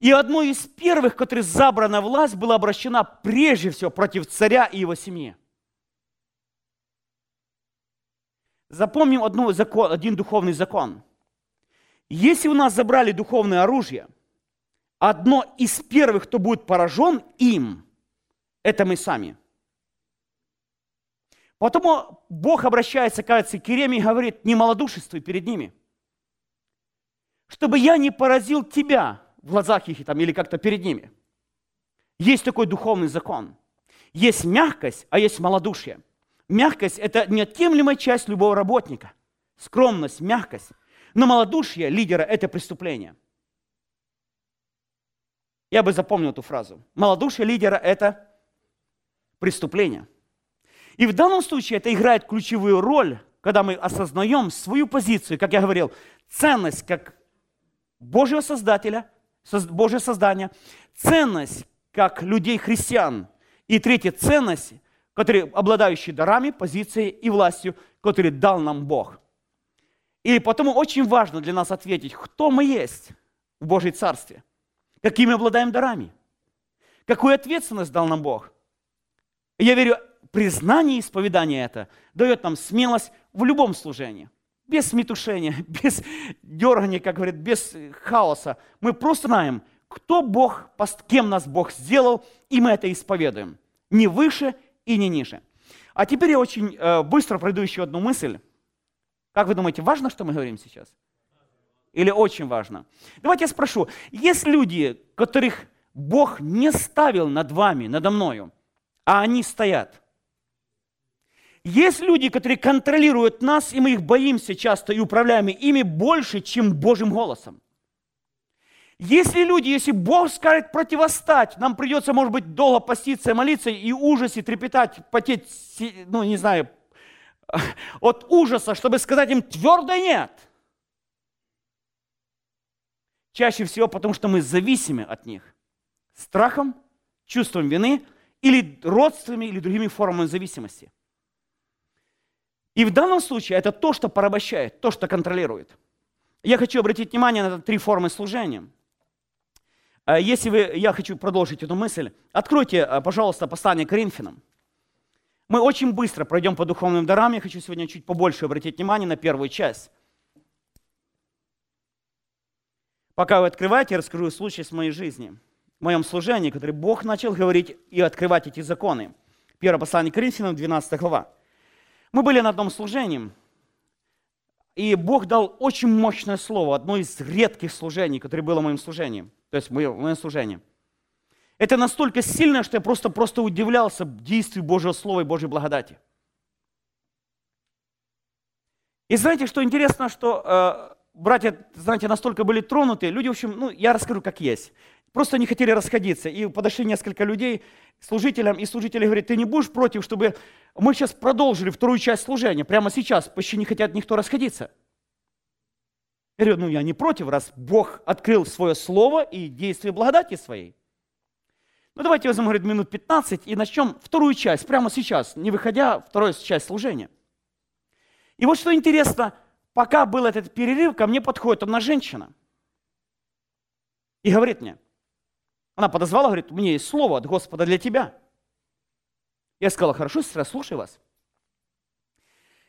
И одной из первых, которой забрана власть, была обращена прежде всего против царя и его семьи. Запомним одну закон, один духовный закон. Если у нас забрали духовное оружие, одно из первых, кто будет поражен им, это мы сами. Потому Бог обращается, кажется, к Иеремии и говорит, не малодушествуй перед ними, чтобы я не поразил тебя, в глазах их там, или как-то перед ними. Есть такой духовный закон. Есть мягкость, а есть малодушие. Мягкость – это неотъемлемая часть любого работника. Скромность, мягкость. Но малодушие лидера – это преступление. Я бы запомнил эту фразу. Малодушие лидера – это преступление. И в данном случае это играет ключевую роль, когда мы осознаем свою позицию, как я говорил, ценность как Божьего Создателя – Божье создание, ценность, как людей-христиан, и третья ценность, которые, обладающие дарами, позицией и властью, которые дал нам Бог. И потому очень важно для нас ответить, кто мы есть в Божьем Царстве, какими обладаем дарами, какую ответственность дал нам Бог. Я верю, признание и исповедание это дает нам смелость в любом служении. Без смятушения, без дергания, как говорят, без хаоса. Мы просто знаем, кто Бог, кем нас Бог сделал, и мы это исповедуем. Не выше и не ниже. А теперь я очень э, быстро пройду еще одну мысль. Как вы думаете, важно, что мы говорим сейчас? Или очень важно? Давайте я спрошу. Есть люди, которых Бог не ставил над вами, надо мною, а они стоят? Есть люди, которые контролируют нас, и мы их боимся часто и управляем ими больше, чем Божьим голосом. Если люди, если Бог скажет противостать, нам придется, может быть, долго поститься, молиться и ужасе трепетать, потеть, ну, не знаю, от ужаса, чтобы сказать им твердо «нет». Чаще всего потому, что мы зависимы от них. Страхом, чувством вины или родствами, или другими формами зависимости. И в данном случае это то, что порабощает, то, что контролирует. Я хочу обратить внимание на три формы служения. Если вы, я хочу продолжить эту мысль, откройте, пожалуйста, послание к Коринфянам. Мы очень быстро пройдем по духовным дарам. Я хочу сегодня чуть побольше обратить внимание на первую часть. Пока вы открываете, я расскажу случай с моей жизни, в моем служении, который Бог начал говорить и открывать эти законы. Первое послание к Коринфянам, двенадцатая глава. Мы были на одном служении, и Бог дал очень мощное слово, одно из редких служений, которое было в моем служении, то есть в моем служении. Это настолько сильно, что я просто, просто удивлялся действию Божьего Слова и Божьей благодати. И знаете, что интересно, что э, братья, знаете, настолько были тронуты, люди, в общем, ну, я расскажу, как есть. Просто не хотели расходиться. И подошли несколько людей к служителям, и служители говорят: ты не будешь против, чтобы мы сейчас продолжили вторую часть служения, прямо сейчас, почти не хотят никто расходиться. Я говорю: ну я не против, раз Бог открыл свое слово и действие благодати своей. Ну давайте возьмем, говорит, минут пятнадцать и начнем вторую часть, прямо сейчас, не выходя, вторую часть служения. И вот что интересно, пока был этот перерыв, ко мне подходит одна женщина и говорит мне, она подозвала, говорит: у меня есть слово от Господа для тебя. Я сказала: хорошо, сестра, слушай вас.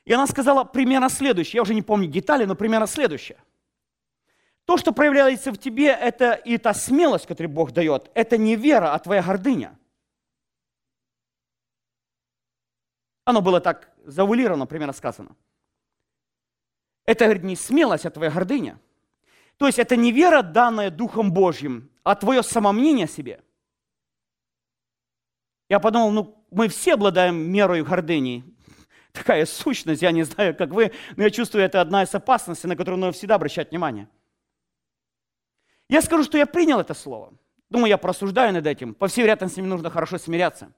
И она сказала примерно следующее, я уже не помню детали, но примерно следующее. То, что проявляется в тебе, это и та смелость, которую Бог дает, это не вера, а твоя гордыня. Оно было так завуалировано, примерно сказано. Это, говорит, не смелость, а твоя гордыня. То есть это не вера, данная Духом Божьим, а твое самомнение о себе. Я подумал, ну, мы все обладаем мерой гордыней. Такая сущность, я не знаю, как вы, но я чувствую, это одна из опасностей, на которую нужно всегда обращать внимание. Я скажу, что я принял это слово. Думаю, я просуждаю над этим. По всей вероятности, мне нужно хорошо смиряться.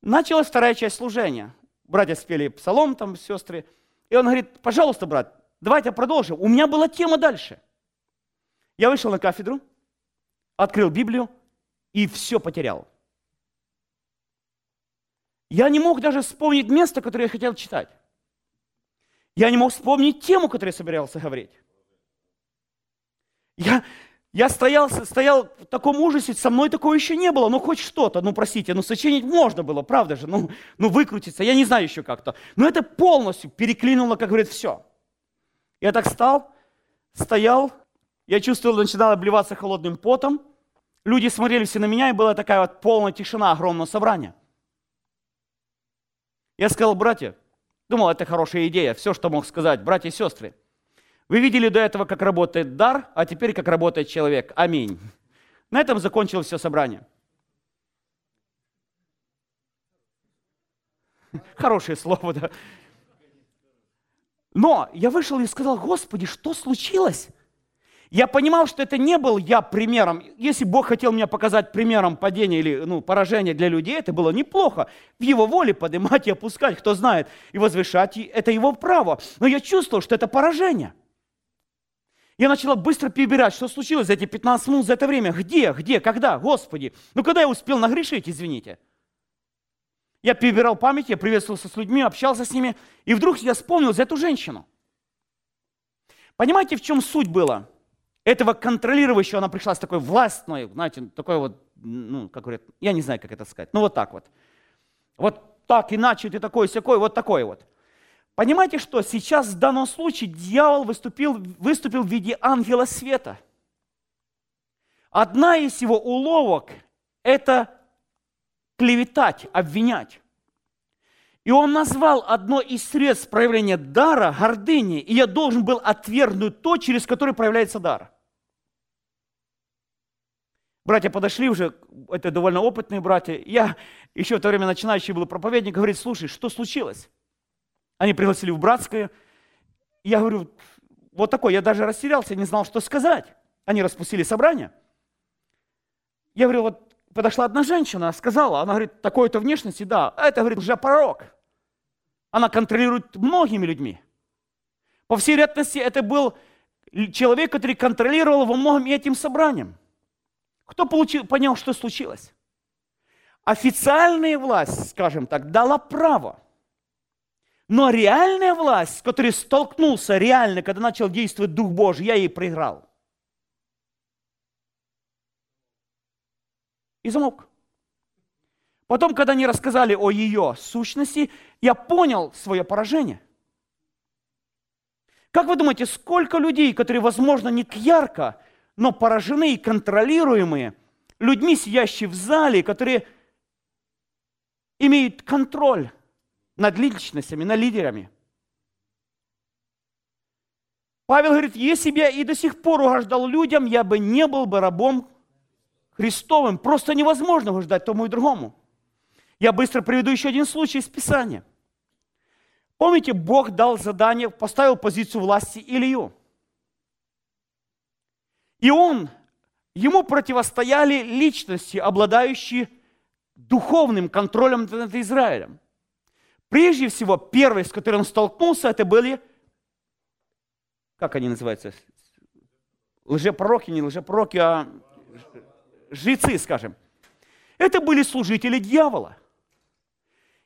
Началась вторая часть служения. Братья спели псалом, там, сестры. И он говорит: пожалуйста, брат, давайте продолжим. У меня была тема дальше. Я вышел на кафедру, открыл Библию и все потерял. Я не мог даже вспомнить место, которое я хотел читать. Я не мог вспомнить тему, которую я собирался говорить. Я, я стоял, стоял в таком ужасе, со мной такого еще не было, ну хоть что-то, ну простите, ну сочинить можно было, правда же, ну, ну выкрутиться, я не знаю еще как-то. Но это полностью переклинуло, как говорят, все. Я так стал, стоял, я чувствовал, начинал обливаться холодным потом, люди смотрели все на меня, и была такая вот полная тишина огромного собрания. Я сказал: братья, думал, это хорошая идея, все, что мог сказать, братья и сестры, вы видели до этого, как работает дар, а теперь, как работает человек. Аминь. На этом закончилось все собрание. Хорошее слово, да. Но я вышел и сказал: Господи, что случилось? Я понимал, что это не был я примером. Если Бог хотел меня показать примером падения или ну, поражения для людей, это было неплохо. В Его воле поднимать и опускать, кто знает, и возвышать, это Его право. Но я чувствовал, что это поражение. Я начала быстро перебирать, что случилось за эти пятнадцать минут, за это время. Где, где, когда, Господи? Ну, когда я успел нагрешить, извините. Я перебирал память, я приветствовался с людьми, общался с ними, и вдруг я вспомнил за эту женщину. Понимаете, в чем суть была? Этого контролирующего она пришла с такой властной, знаете, такой вот, ну, как говорят, я не знаю, как это сказать, ну, вот так вот. Вот так, иначе ты такой, сякой, вот такой вот. Понимаете, что сейчас в данном случае дьявол выступил, выступил в виде ангела света. Одна из его уловок – это клеветать, обвинять. И он назвал одно из средств проявления дара гордыней, и я должен был отвергнуть то, через которое проявляется дар. Братья подошли уже, это довольно опытные братья. Я еще в то время начинающий был проповедник, говорит: слушай, что случилось? Они пригласили в братское. Я говорю: вот такой, я даже растерялся, не знал, что сказать. Они распустили собрание. Я говорю: вот подошла одна женщина, сказала, она говорит: такой-то внешности, да, а это, говорит, лжепророк. Она контролирует многими людьми. По всей вероятности, это был человек, который контролировал во многом этим собранием. Кто получил, понял, что случилось? Официальная власть, скажем так, дала право. Но реальная власть, с которой столкнулся реально, когда начал действовать Дух Божий, я ей проиграл. И замолк. Потом, когда они рассказали о ее сущности, я понял свое поражение. Как вы думаете, сколько людей, которые, возможно, не ярко, но поражены и контролируемые, людьми, сидящие в зале, которые имеют контроль над личностями, над лидерами? Павел говорит, если бы я и до сих пор угождал людям, я бы не был бы рабом Христовым. Просто невозможно угождать тому и другому. Я быстро приведу еще один случай из Писания. Помните, Бог дал задание, поставил позицию власти Илью. И он, ему противостояли личности, обладающие духовным контролем над Израилем. Прежде всего, первые, с которым он столкнулся, это были, как они называются, лжепророки, не лжепророки, а жрецы, скажем. Это были служители дьявола.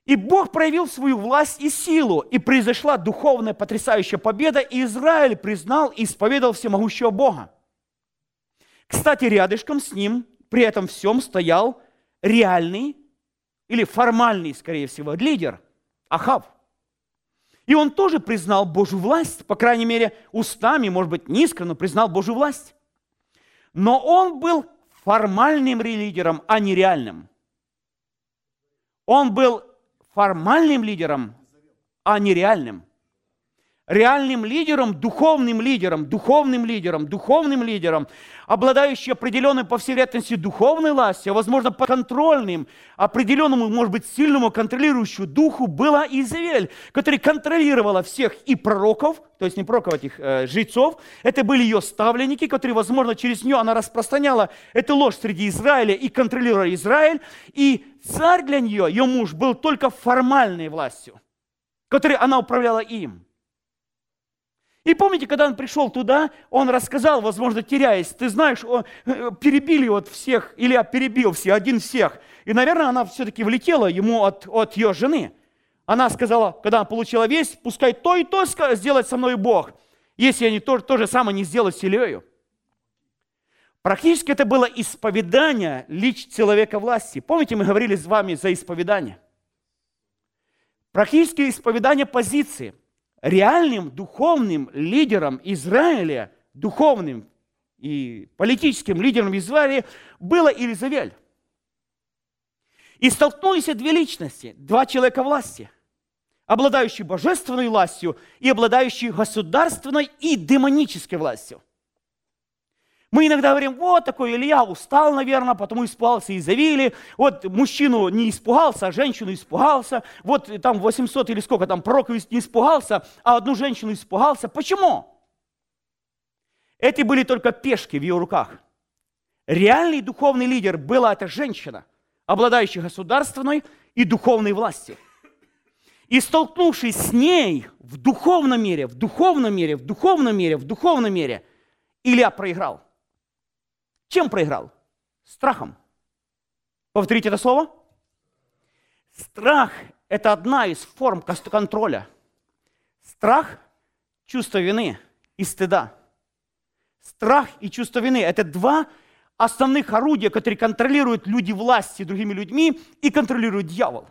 И Бог проявил свою власть и силу, и произошла духовная потрясающая победа, и Израиль признал и исповедовал всемогущего Бога. Кстати, рядышком с ним при этом всем стоял реальный, или формальный, скорее всего, лидер Ахав. И он тоже признал Божью власть, по крайней мере, устами, может быть, низко, но признал Божью власть. Но он был формальным лидером, а не реальным. Он был формальным лидером, а не реальным. Реальным лидером, духовным лидером, духовным лидером, духовным лидером, обладающий определенной по всей вероятности духовной властью, а возможно подконтрольным, определенному, может быть, сильному контролирующему духу была Изавель, которая контролировала всех и пророков, то есть не пророков, этих э, жрецов. Это были ее ставленники, которые, возможно, через нее она распространяла эту ложь среди Израиля и контролировала Израиль. И царь для нее, ее муж, был только формальной властью, которой она управляла им. И помните, когда он пришел туда, он рассказал, возможно, теряясь, ты знаешь, он, перебили вот всех, Илья перебил всех, один всех. И, наверное, она все-таки влетела ему от, от ее жены. Она сказала, когда она получила весть, пускай то и то сделает со мной Бог, если они то, то же самое не сделают с Ильею. Практически это было исповедание лич человека власти. Помните, мы говорили с вами за исповедание? Практически исповедание позиции. Реальным духовным лидером Израиля, духовным и политическим лидером Израиля была Иезавель. И столкнулись две личности, два человека власти, обладающие божественной властью и обладающие государственной и демонической властью. Мы иногда говорим, вот такой Илья устал, наверное, потому испугался Иезавели, вот мужчину не испугался, а женщину испугался, вот там восемьсот или сколько там пророков не испугался, а одну женщину испугался. Почему? Эти были только пешки в ее руках. Реальный духовный лидер была эта женщина, обладающая государственной и духовной властью. И столкнувшись с ней в духовном мире, в духовном мире, в духовном мире, в духовном мире, Илья проиграл. Чем проиграл? Страхом. Повторите это слово. Страх – это одна из форм контроля. Страх – чувство вины и стыда. Страх и чувство вины – это два основных орудия, которые контролируют люди власти другими людьми и контролируют дьявол.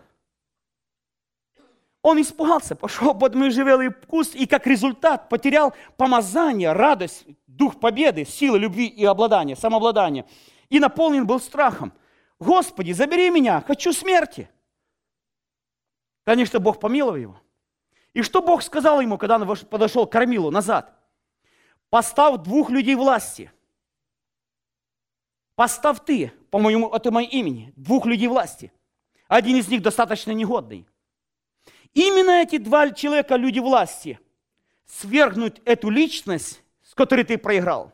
Он испугался, пошел под можжевелый куст и как результат потерял помазание, радость, дух победы, силы любви и обладания, самообладания. И наполнен был страхом. «Господи, забери меня, хочу смерти!» Конечно, Бог помиловал его. И что Бог сказал ему, когда он подошел к Кормилу назад? «Поставь двух людей власти. Поставь ты, по моему, от моего имени, двух людей власти. Один из них достаточно негодный». Именно эти два человека, люди власти, свергнут эту личность, с которой ты проиграл.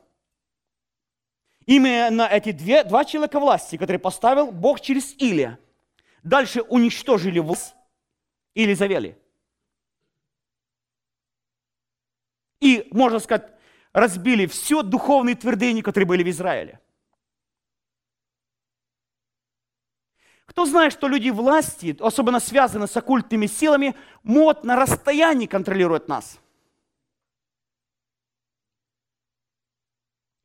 Именно эти две, два человека власти, которые поставил Бог через Илия, дальше уничтожили власть Иезавели. И, можно сказать, разбили все духовные твердыни, которые были в Израиле. Кто знает, что люди власти, особенно связаны с оккультными силами, могут на расстоянии контролировать нас.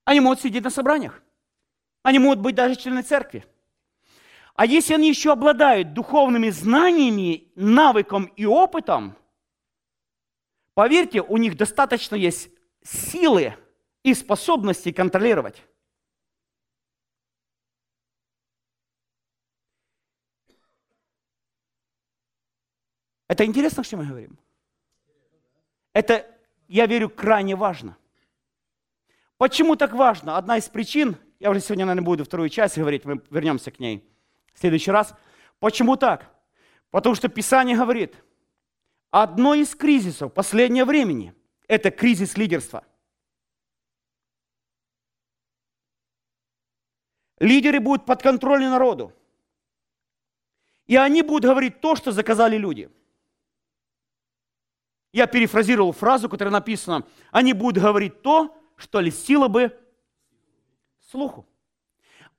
Они могут сидеть на собраниях. Они могут быть даже членами церкви. А если они еще обладают духовными знаниями, навыком и опытом, поверьте, у них достаточно есть силы и способности контролировать. Это интересно, что мы говорим? Это, я верю, крайне важно. Почему так важно? Одна из причин, я уже сегодня, наверное, буду вторую часть говорить, мы вернемся к ней в следующий раз. Почему так? Потому что Писание говорит, одно из кризисов последнего времени – это кризис лидерства. Лидеры будут подконтрольны народу. И они будут говорить то, что заказали люди. Я перефразировал фразу, которая написана. Они будут говорить то, что льстило бы слуху.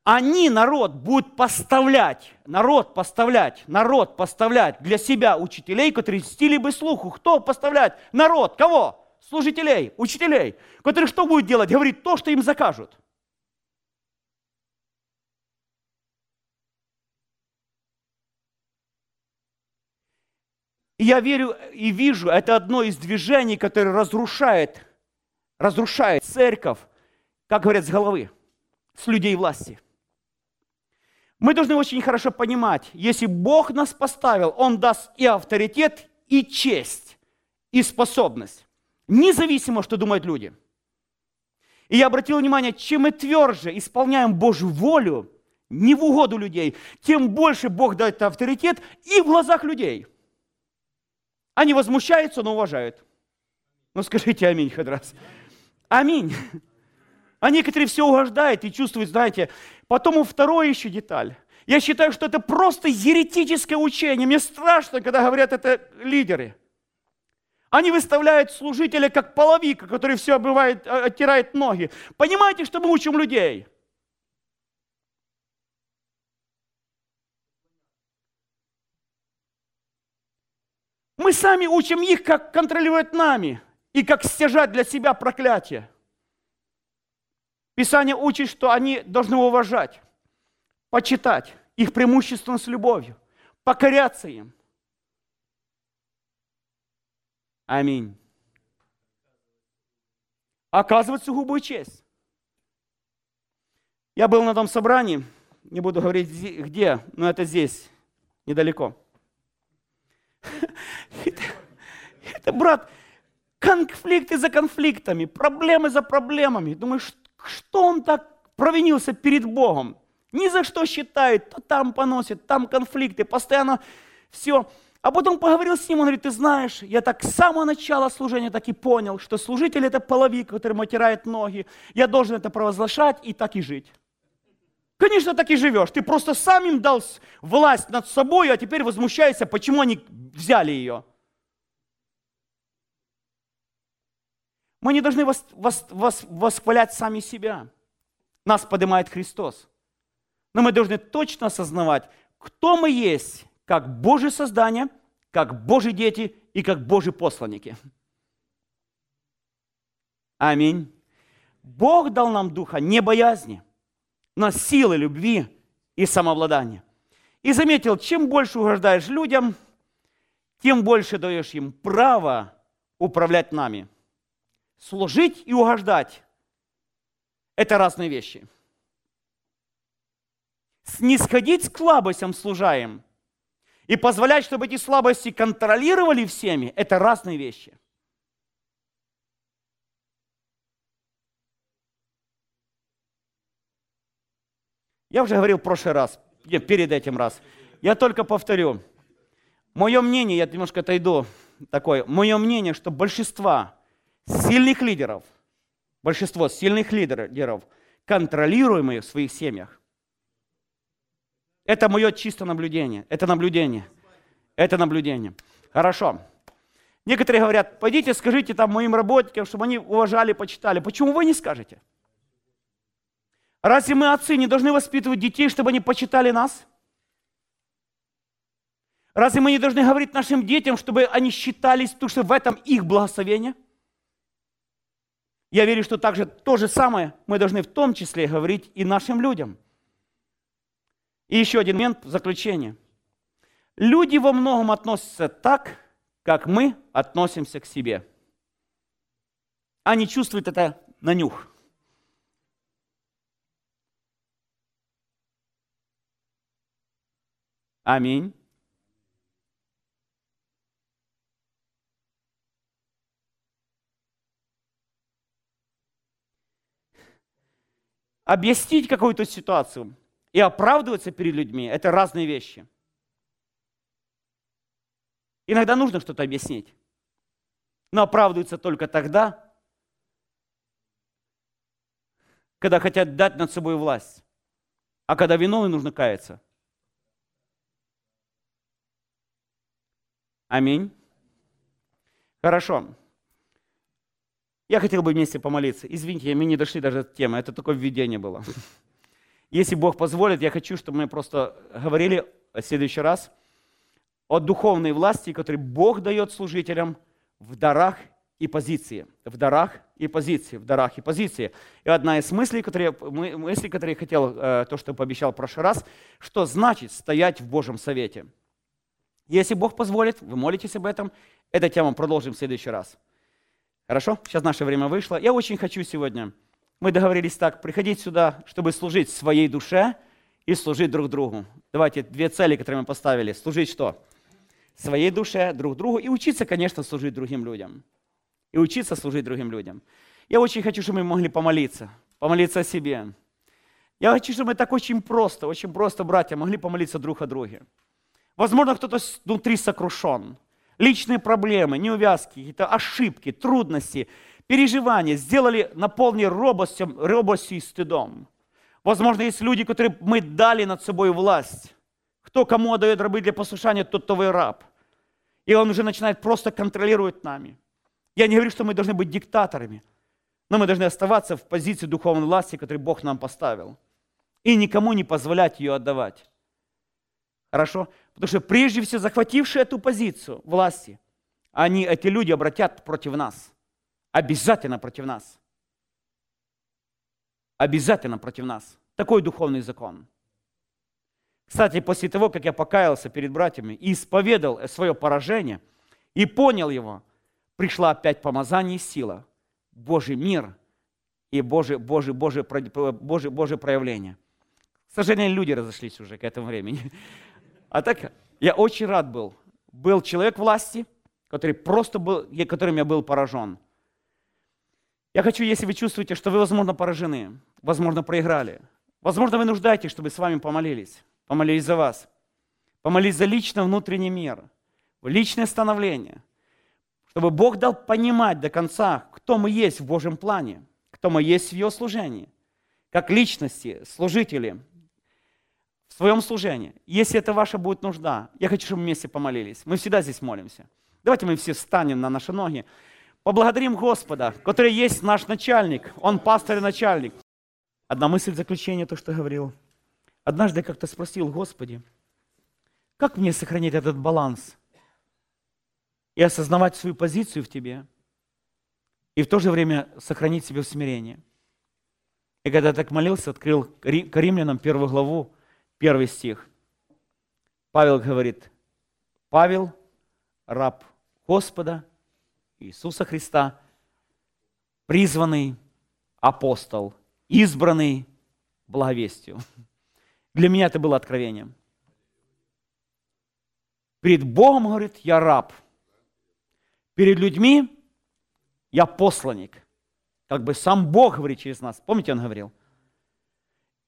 Они, народ, будут поставлять, народ поставлять, народ поставлять для себя учителей, которые льстили бы слуху. Кто поставлять? Народ. Кого? Служителей, учителей. Которые что будут делать? Говорить то, что им закажут. Я верю и вижу, это одно из движений, которое разрушает, разрушает церковь, как говорят, с головы, с людей власти. Мы должны очень хорошо понимать, если Бог нас поставил, Он даст и авторитет, и честь, и способность, независимо, что думают люди. И я обратил внимание, чем мы тверже исполняем Божью волю, не в угоду людей, тем больше Бог дает авторитет и в глазах людей. Они возмущаются, но уважают. Ну скажите аминь хоть раз. Аминь. А некоторые все угождают и чувствуют, знаете. Потом вторая еще деталь. Я считаю, что это просто еретическое учение. Мне страшно, когда говорят это лидеры. Они выставляют служителя как половика, который все обмывает, оттирает ноги. Понимаете, что мы учим людей? Мы сами учим их, как контролировать нами и как стяжать для себя проклятие. Писание учит, что они должны уважать, почитать их преимущественно с любовью, покоряться им. Аминь. Оказывать сугубую честь. Я был на том собрании, не буду говорить где, но это здесь, недалеко. Это, это, брат, конфликты за конфликтами, проблемы за проблемами. Думаешь, что он так провинился перед Богом? Ни за что считает, то там поносит, там конфликты, постоянно все. А потом поговорил с ним, он говорит, ты знаешь, я так с самого начала служения так и понял, что служитель – это половик, который отирает ноги. Я должен это провозглашать и так и жить. Конечно, так и живешь. Ты просто сам им дал власть над собой, а теперь возмущаешься, почему они взяли ее. Мы не должны вос, вос, вос, восхвалять сами себя. Нас поднимает Христос. Но мы должны точно осознавать, кто мы есть, как Божье создание, как Божьи дети и как Божьи посланники. Аминь. Бог дал нам духа не боязни, но силы любви и самообладания. И заметил, чем больше угождаешь людям, тем больше даешь им право управлять нами. Служить и угождать – это разные вещи. Снисходить к слабостям служаем и позволять, чтобы эти слабости контролировали всеми – это разные вещи. Я уже говорил в прошлый раз, нет, перед этим раз. Я только повторю. Мое мнение, я немножко отойду, такое, мое мнение, что большинство сильных лидеров, большинство сильных лидеров контролируемые в своих семьях. Это мое чисто наблюдение. Это наблюдение. Это наблюдение. Хорошо. Некоторые говорят, пойдите, скажите там моим работникам, чтобы они уважали, почитали. Почему вы не скажете? Разве мы, отцы, не должны воспитывать детей, чтобы они почитали нас? Разве мы не должны говорить нашим детям, чтобы они считались, потому что в этом их благословение? Я верю, что также то же самое мы должны в том числе говорить и нашим людям. И еще один момент в заключение. Люди во многом относятся так, как мы относимся к себе. Они чувствуют это на нюх. Аминь. Объяснить какую-то ситуацию и оправдываться перед людьми – это разные вещи. Иногда нужно что-то объяснить, но оправдываются только тогда, когда хотят дать над собой власть, а когда виновный, нужно каяться. Аминь. Хорошо. Я хотел бы вместе помолиться. Извините, мы не дошли даже до темы. Это такое введение было. Если Бог позволит, я хочу, чтобы мы просто говорили в следующий раз о духовной власти, которую Бог дает служителям в дарах и позиции. В дарах и позиции. В дарах и позиции. И одна из мыслей, которые, мысли, которые я хотел, то, что пообещал в прошлый раз, что значит стоять в Божьем совете. Если Бог позволит, вы молитесь об этом. Эту тему продолжим в следующий раз. Хорошо? Сейчас наше время вышло. Я очень хочу сегодня, мы договорились так, приходить сюда, чтобы служить своей душе и служить друг другу. Давайте две цели, которые мы поставили. Служить что? Своей душе, друг другу. И учиться, конечно, служить другим людям. И учиться служить другим людям. Я очень хочу, чтобы мы могли помолиться. Помолиться о себе. Я хочу, чтобы мы так очень просто, очень просто, братья, могли помолиться друг о друге. Возможно, кто-то внутри сокрушен. Личные проблемы, неувязки, какие-то ошибки, трудности, переживания сделали наполнены робостью, робостью и стыдом. Возможно, есть люди, которые мы дали над собой власть. Кто кому отдает рабы для послушания, тот твой раб. И он уже начинает просто контролировать нами. Я не говорю, что мы должны быть диктаторами, но мы должны оставаться в позиции духовной власти, которую Бог нам поставил. И никому не позволять ее отдавать. Хорошо? Потому что прежде всего, захватившие эту позицию власти, они, эти люди обратят против нас. Обязательно против нас. Обязательно против нас. Такой духовный закон. Кстати, после того, как я покаялся перед братьями и исповедал свое поражение, и понял его, пришла опять помазание и сила. Божий мир и Божие, Божие, Божие, Божие, Божие проявление. К сожалению, люди разошлись уже к этому времени. А так я очень рад был. Был человек власти, который просто был, которым я был поражен. Я хочу, если вы чувствуете, что вы, возможно, поражены, возможно, проиграли, возможно, вы нуждаетесь, чтобы с вами помолились, помолились за вас, помолились за лично внутренний мир, личное становление, чтобы Бог дал понимать до конца, кто мы есть в Божьем плане, кто мы есть в Его служении, как личности, служители, в своем служении. Если это ваша будет нужда, я хочу, чтобы мы вместе помолились. Мы всегда здесь молимся. Давайте мы все встанем на наши ноги. Поблагодарим Господа, который есть наш начальник. Он пастырь и начальник. Одна мысль в заключение, то, что говорил. Однажды я как-то спросил: Господи, как мне сохранить этот баланс и осознавать свою позицию в Тебе, и в то же время сохранить себя в смирении? И когда я так молился, открыл к Римлянам первую главу, Первый стих. Павел говорит: Павел, раб Господа Иисуса Христа, призванный апостол, избранный благовестию. Для меня это было откровением. Перед Богом, говорит, я раб. Перед людьми я посланник. Как бы сам Бог говорит через нас. Помните, Он говорил?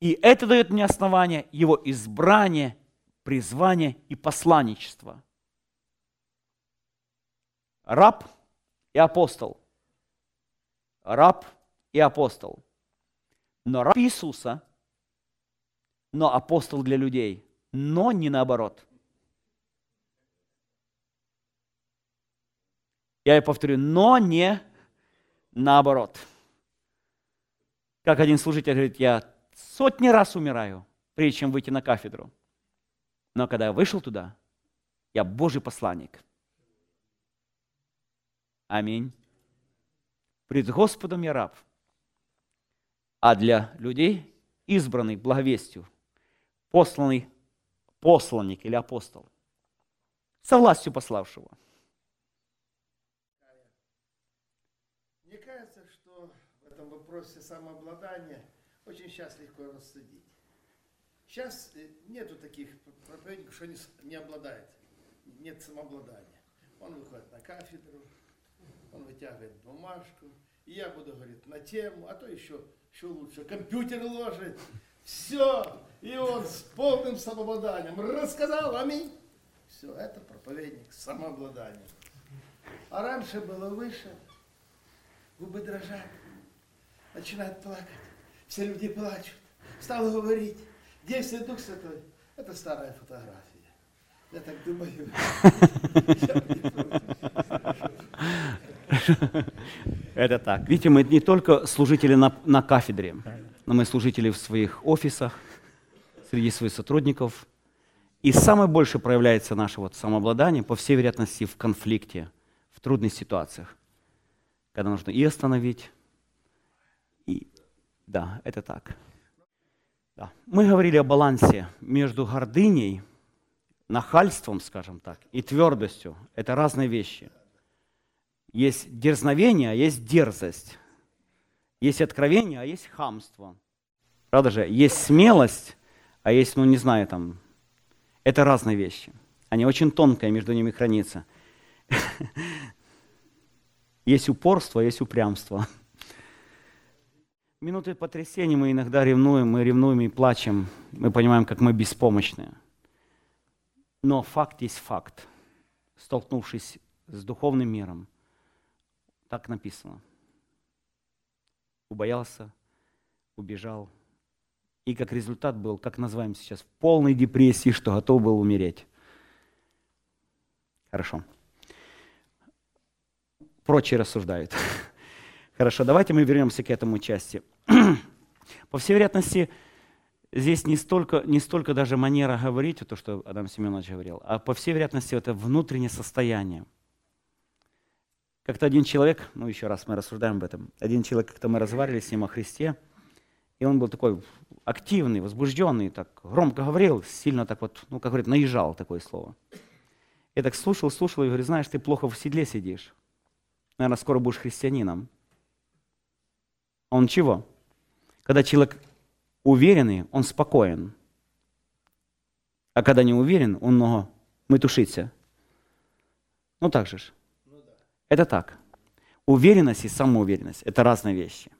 И это дает мне основание, его избрание, призвание и посланничество. Раб и апостол. Раб и апостол. Но раб Иисуса, но апостол для людей. Но не наоборот. Я и повторю, но не наоборот. Как один служитель говорит, я сотни раз умираю, прежде чем выйти на кафедру. Но когда я вышел туда, я Божий посланник. Аминь. Пред Господом я раб, а для людей избранный благовестию, посланный посланник или апостол, со властью пославшего. Мне кажется, что в этом вопросе самообладания очень сейчас легко рассудить. Сейчас нету таких проповедников, что не обладает, нет самообладания. Он выходит на кафедру, он вытягивает бумажку, и я буду говорить на тему, а то еще, еще лучше, компьютер ложит, все, и он с полным самообладанием рассказал, аминь. Все, это проповедник с самообладанием. А раньше было выше, губы дрожат, начинают плакать, все люди плачут, стал говорить, действует Дух Святой, это старая фотография. Я так думаю. Это так. Видите, мы не только служители на, на кафедре, но мы служители в своих офисах, среди своих сотрудников. И самое больше проявляется наше вот самообладание, по всей вероятности, в конфликте, в трудных ситуациях, когда нужно и остановить, и... Да, это так. Да. Мы говорили о балансе между гордыней, нахальством, скажем так, и твердостью. Это разные вещи. Есть дерзновение, а есть дерзость. Есть откровение, а есть хамство. Правда же? Есть смелость, а есть, ну не знаю, там... Это разные вещи. Они очень тонкие, между ними хранится. Есть упорство, есть упрямство. Минуты потрясений мы иногда ревнуем, мы ревнуем и плачем. Мы понимаем, как мы беспомощны. Но факт есть факт. Столкнувшись с духовным миром, так написано. Убоялся, убежал. И как результат был, как называем сейчас, в полной депрессии, что готов был умереть. Хорошо. Прочие рассуждают. Хорошо, давайте мы вернемся к этому части. По всей вероятности, здесь не столько, не столько даже манера говорить, то, что Адам Семенович говорил, а по всей вероятности это внутреннее состояние. Как-то один человек, ну еще раз мы рассуждаем об этом, один человек, как-то мы разговаривали с ним о Христе, и он был такой активный, возбужденный, так громко говорил, сильно так вот, ну как говорит, наезжал такое слово. Я так слушал, слушал и говорю, знаешь, ты плохо в седле сидишь, наверное, скоро будешь христианином. А он чего? Когда человек уверенный, он спокоен, а когда не уверен, он много метушится. Ну так же ж. Это так. Уверенность и самоуверенность – это разные вещи.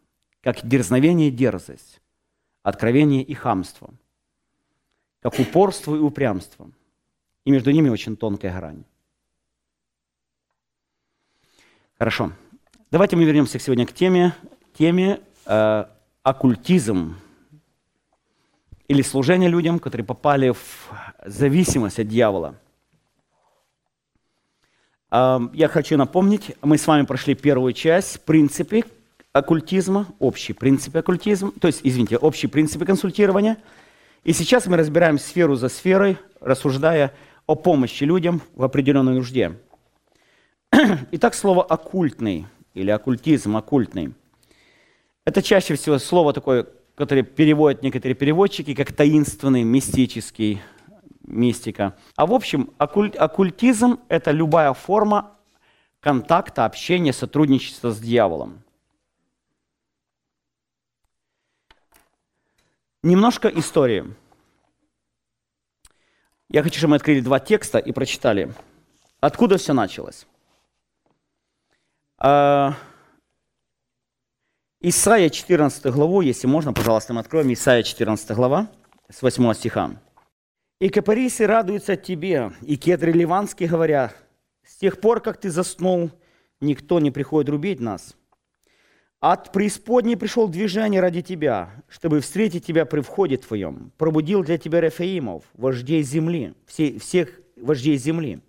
Как дерзновение и дерзость, откровение и хамство, как упорство и упрямство. И между ними очень тонкая грань. Хорошо. Давайте мы вернемся сегодня к теме, теме э, оккультизм или служение людям, которые попали в зависимость от дьявола. Я хочу напомнить, мы с вами прошли первую часть, принципы оккультизма, общие принципы оккультизма, то есть, извините, общие принципы консультирования. И сейчас мы разбираем сферу за сферой, рассуждая о помощи людям в определенной нужде. Итак, слово «оккультный» или «оккультизм», «оккультный». Это чаще всего слово такое, которое переводят некоторые переводчики, как «таинственный», «мистический», мистика. А в общем, оккульт, оккультизм – это любая форма контакта, общения, сотрудничества с дьяволом. Немножко истории. Я хочу, чтобы мы открыли два текста и прочитали. Откуда все началось? Исайя четырнадцатую главу, если можно, пожалуйста, мы откроем. Исайя четырнадцатая глава с восьмого стиха. «И кипарисы радуются тебе, и кедры ливанские говорят, с тех пор, как ты заснул, никто не приходит рубить нас. От преисподней пришел движение ради тебя, чтобы встретить тебя при входе твоем. Пробудил для тебя Рефаимов, вождей земли, всех вождей земли.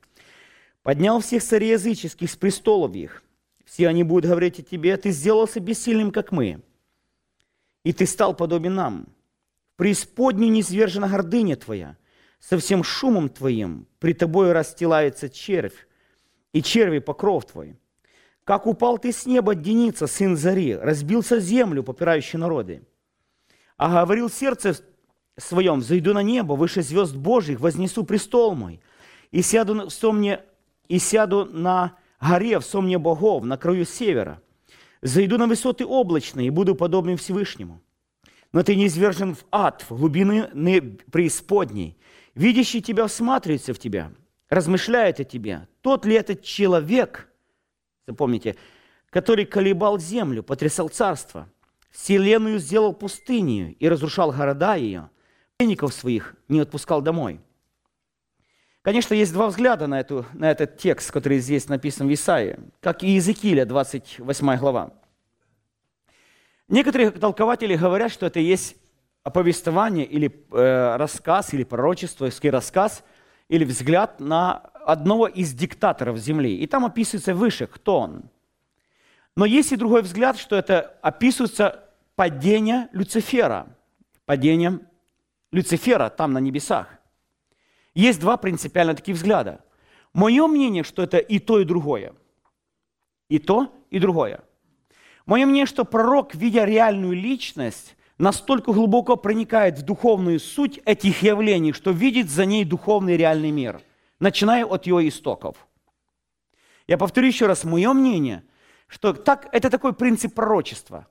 Поднял всех царей языческих с престолов их. Все они будут говорить о тебе: ты сделался бессильным, как мы, и ты стал подобен нам. В преисподнюю низвержена гордыня твоя, со всем шумом твоим при тобой расстилается червь, и черви покров твой. Как упал ты с неба, Деница, сын Зари, разбился землю, попирающий народы. А говорил сердце своем: зайду на небо, выше звезд Божьих, вознесу престол мой, и сяду, в сомне, и сяду на горе в сомне богов, на краю севера. Зайду на высоты облачные, и буду подобным Всевышнему. Но ты низвержен в ад, в глубины преисподней. Видящий тебя всматривается в тебя, размышляет о тебе. Тот ли этот человек... Запомните, который колебал землю, потрясал царство, вселенную сделал пустынью и разрушал города ее, пленников своих не отпускал домой. Конечно, есть два взгляда на, эту, на этот текст, который здесь написан в Исаии, как и Иезекииля, двадцать восьмая глава. Некоторые толкователи говорят, что это есть оповествование или э, рассказ, или пророчество, рассказ, или взгляд на одного из диктаторов земли. И там описывается выше, кто он. Но есть и другой взгляд, что это описывается падение Люцифера. Падение Люцифера там, на небесах. Есть два принципиально таких взгляда. Мое мнение, что это и то, и другое. И то, и другое. Мое мнение, что пророк, видя реальную личность, настолько глубоко проникает в духовную суть этих явлений, что видит за ней духовный реальный мир, начиная от его истоков. Я повторю еще раз мое мнение, что так, это такой принцип пророчества.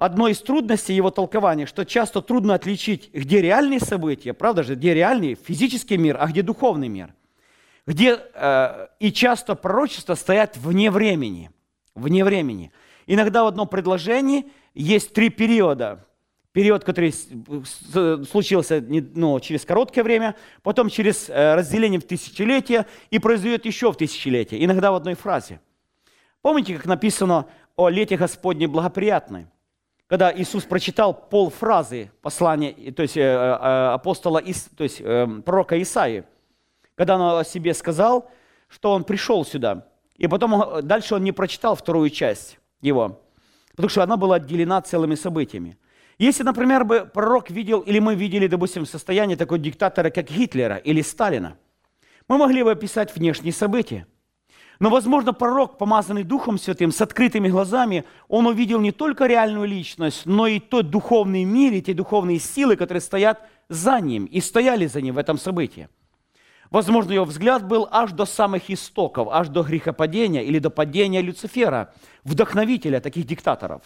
Одной из трудностей его толкования, что часто трудно отличить, где реальные события, правда же, где реальный физический мир, а где духовный мир. Где э, и часто пророчества стоят вне времени. Вне времени. Иногда в одном предложении есть три периода. Период, который случился ну, через короткое время, потом через разделение в тысячелетия и произойдет еще в тысячелетие, иногда в одной фразе. Помните, как написано о лете Господне благоприятной, когда Иисус прочитал полфразы послания, то есть апостола, то есть пророка Исаии, когда он о себе сказал, что он пришел сюда, и потом дальше он не прочитал вторую часть его, потому что она была отделена целыми событиями. Если, например, бы пророк видел, или мы видели, допустим, состояние такого диктатора, как Гитлера или Сталина, мы могли бы описать внешние события. Но, возможно, пророк, помазанный Духом Святым, с открытыми глазами, он увидел не только реальную личность, но и тот духовный мир, и те духовные силы, которые стоят за ним и стояли за ним в этом событии. Возможно, его взгляд был аж до самых истоков, аж до грехопадения или до падения Люцифера, вдохновителя таких диктаторов.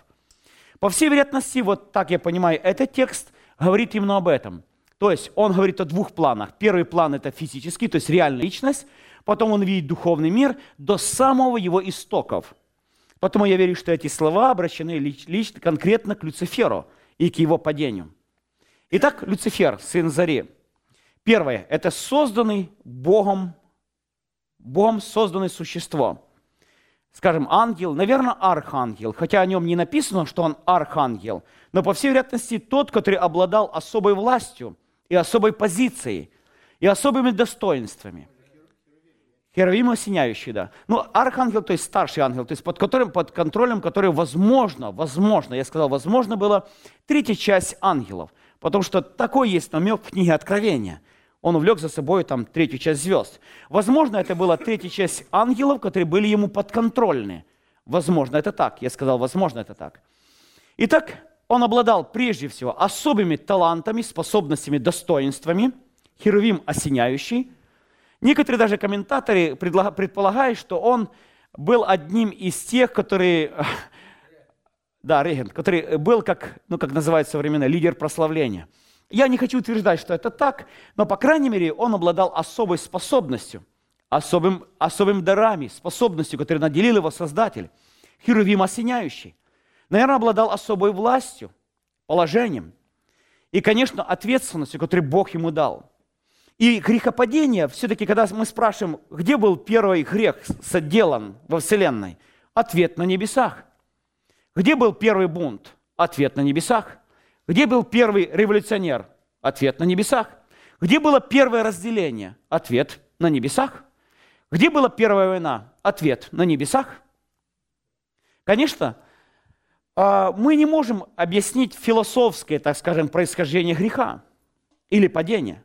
По всей вероятности, вот так я понимаю, этот текст говорит именно об этом. То есть он говорит о двух планах. Первый план – это физический, то есть реальная личность. Потом он видит духовный мир до самого его истоков. Поэтому я верю, что эти слова обращены лично, конкретно к Люциферу и к его падению. Итак, Люцифер, сын Зари. Первое – это созданный Богом, Богом созданное существо. Скажем, ангел, наверное, архангел, хотя о нем не написано, что он архангел, но по всей вероятности тот, который обладал особой властью и особой позицией, и особыми достоинствами. Херувим осеняющий, да. Ну, архангел, то есть старший ангел, то есть под, которым, под контролем, который возможно, возможно, я сказал, возможно была третья часть ангелов, потому что такой есть намек в книге Откровения. Он увлек за собой там, третью часть звезд. Возможно, это была третья часть ангелов, которые были ему подконтрольны. Возможно, это так. Я сказал, возможно, это так. Итак, он обладал прежде всего особыми талантами, способностями, достоинствами. Херувим осеняющий. Некоторые даже комментаторы предполагают, что он был одним из тех, которые... Да, регент, который был, как, ну, как называется современно, лидер прославления. Я не хочу утверждать, что это так, но, по крайней мере, он обладал особой способностью, особым, особым дарами, способностью, которую наделил его Создатель, Херувим осеняющий. Наверное, обладал особой властью, положением и, конечно, ответственностью, которую Бог ему дал. И грехопадение, все-таки, когда мы спрашиваем, где был первый грех соделан во Вселенной, ответ на небесах. Где был первый бунт? Ответ на небесах. Где был первый революционер? Ответ на небесах. Где было первое разделение? Ответ на небесах. Где была первая война? Ответ – на небесах. Конечно, мы не можем объяснить философское, так скажем, происхождение греха или падения.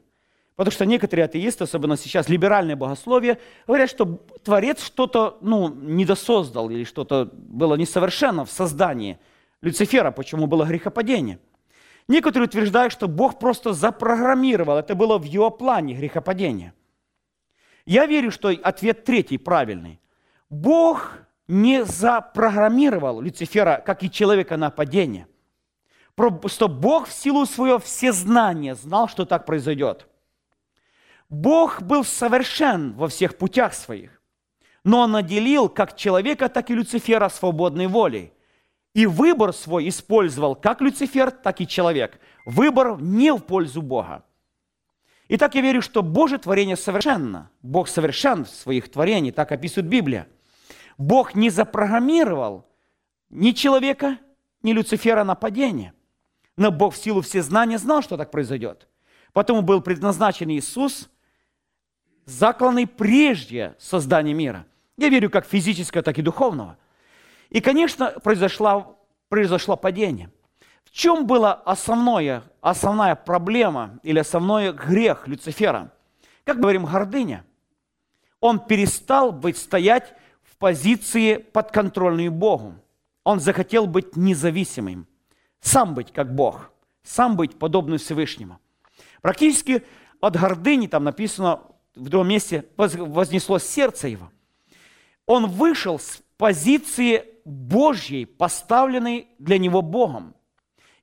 Потому что некоторые атеисты, особенно сейчас либеральное богословие, говорят, что Творец что-то ну, недосоздал или что-то было несовершенно в создании Люцифера, почему было грехопадение. Некоторые утверждают, что Бог просто запрограммировал, это было в его плане грехопадение. Я верю, что ответ третий правильный. Бог не запрограммировал Люцифера, как и человека, на падение. Просто Бог в силу своего всезнания знал, что так произойдет. Бог был совершен во всех путях своих, но Он наделил как человека, так и Люцифера свободной волей. И выбор свой использовал как Люцифер, так и человек. Выбор не в пользу Бога. Итак, я верю, что Божье творение совершенно. Бог совершен в своих творениях, так описывает Библия. Бог не запрограммировал ни человека, ни Люцифера на падение. Но Бог в силу всезнания знал, что так произойдет. Поэтому был предназначен Иисус, закланный прежде создания мира. Я верю, как физического, так и духовного. И, конечно, произошло, произошло падение. В чем была основная, основная проблема или основной грех Люцифера? Как говорим, гордыня. Он перестал быть стоять в позиции подконтрольной Богу. Он захотел быть независимым. Сам быть как Бог. Сам быть подобным Всевышнему. Практически от гордыни, там написано в другом месте, вознеслось сердце его. Он вышел с позиции Божьей, поставленной для него Богом.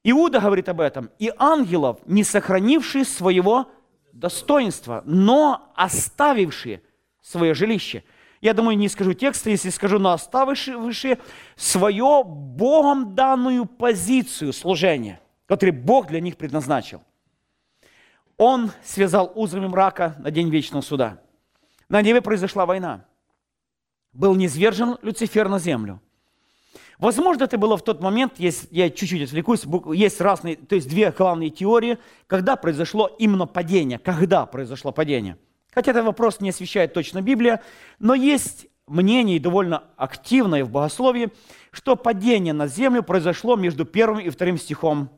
Иуда говорит об этом. «И ангелов, не сохранившие своего достоинства, но оставившие свое жилище». Я думаю, не скажу текста, если скажу, но оставившие свою Богом данную позицию служения, которую Бог для них предназначил. Он связал узами мрака на день вечного суда. На Ниневе произошла война. Был низвержен Люцифер на землю. Возможно, это было в тот момент, есть, я чуть-чуть отвлекусь, есть разные, то есть две главные теории, когда произошло именно падение, когда произошло падение. Хотя этот вопрос не освещает точно Библия, но есть мнение, довольно активное в богословии, что падение на землю произошло между первым и вторым стихом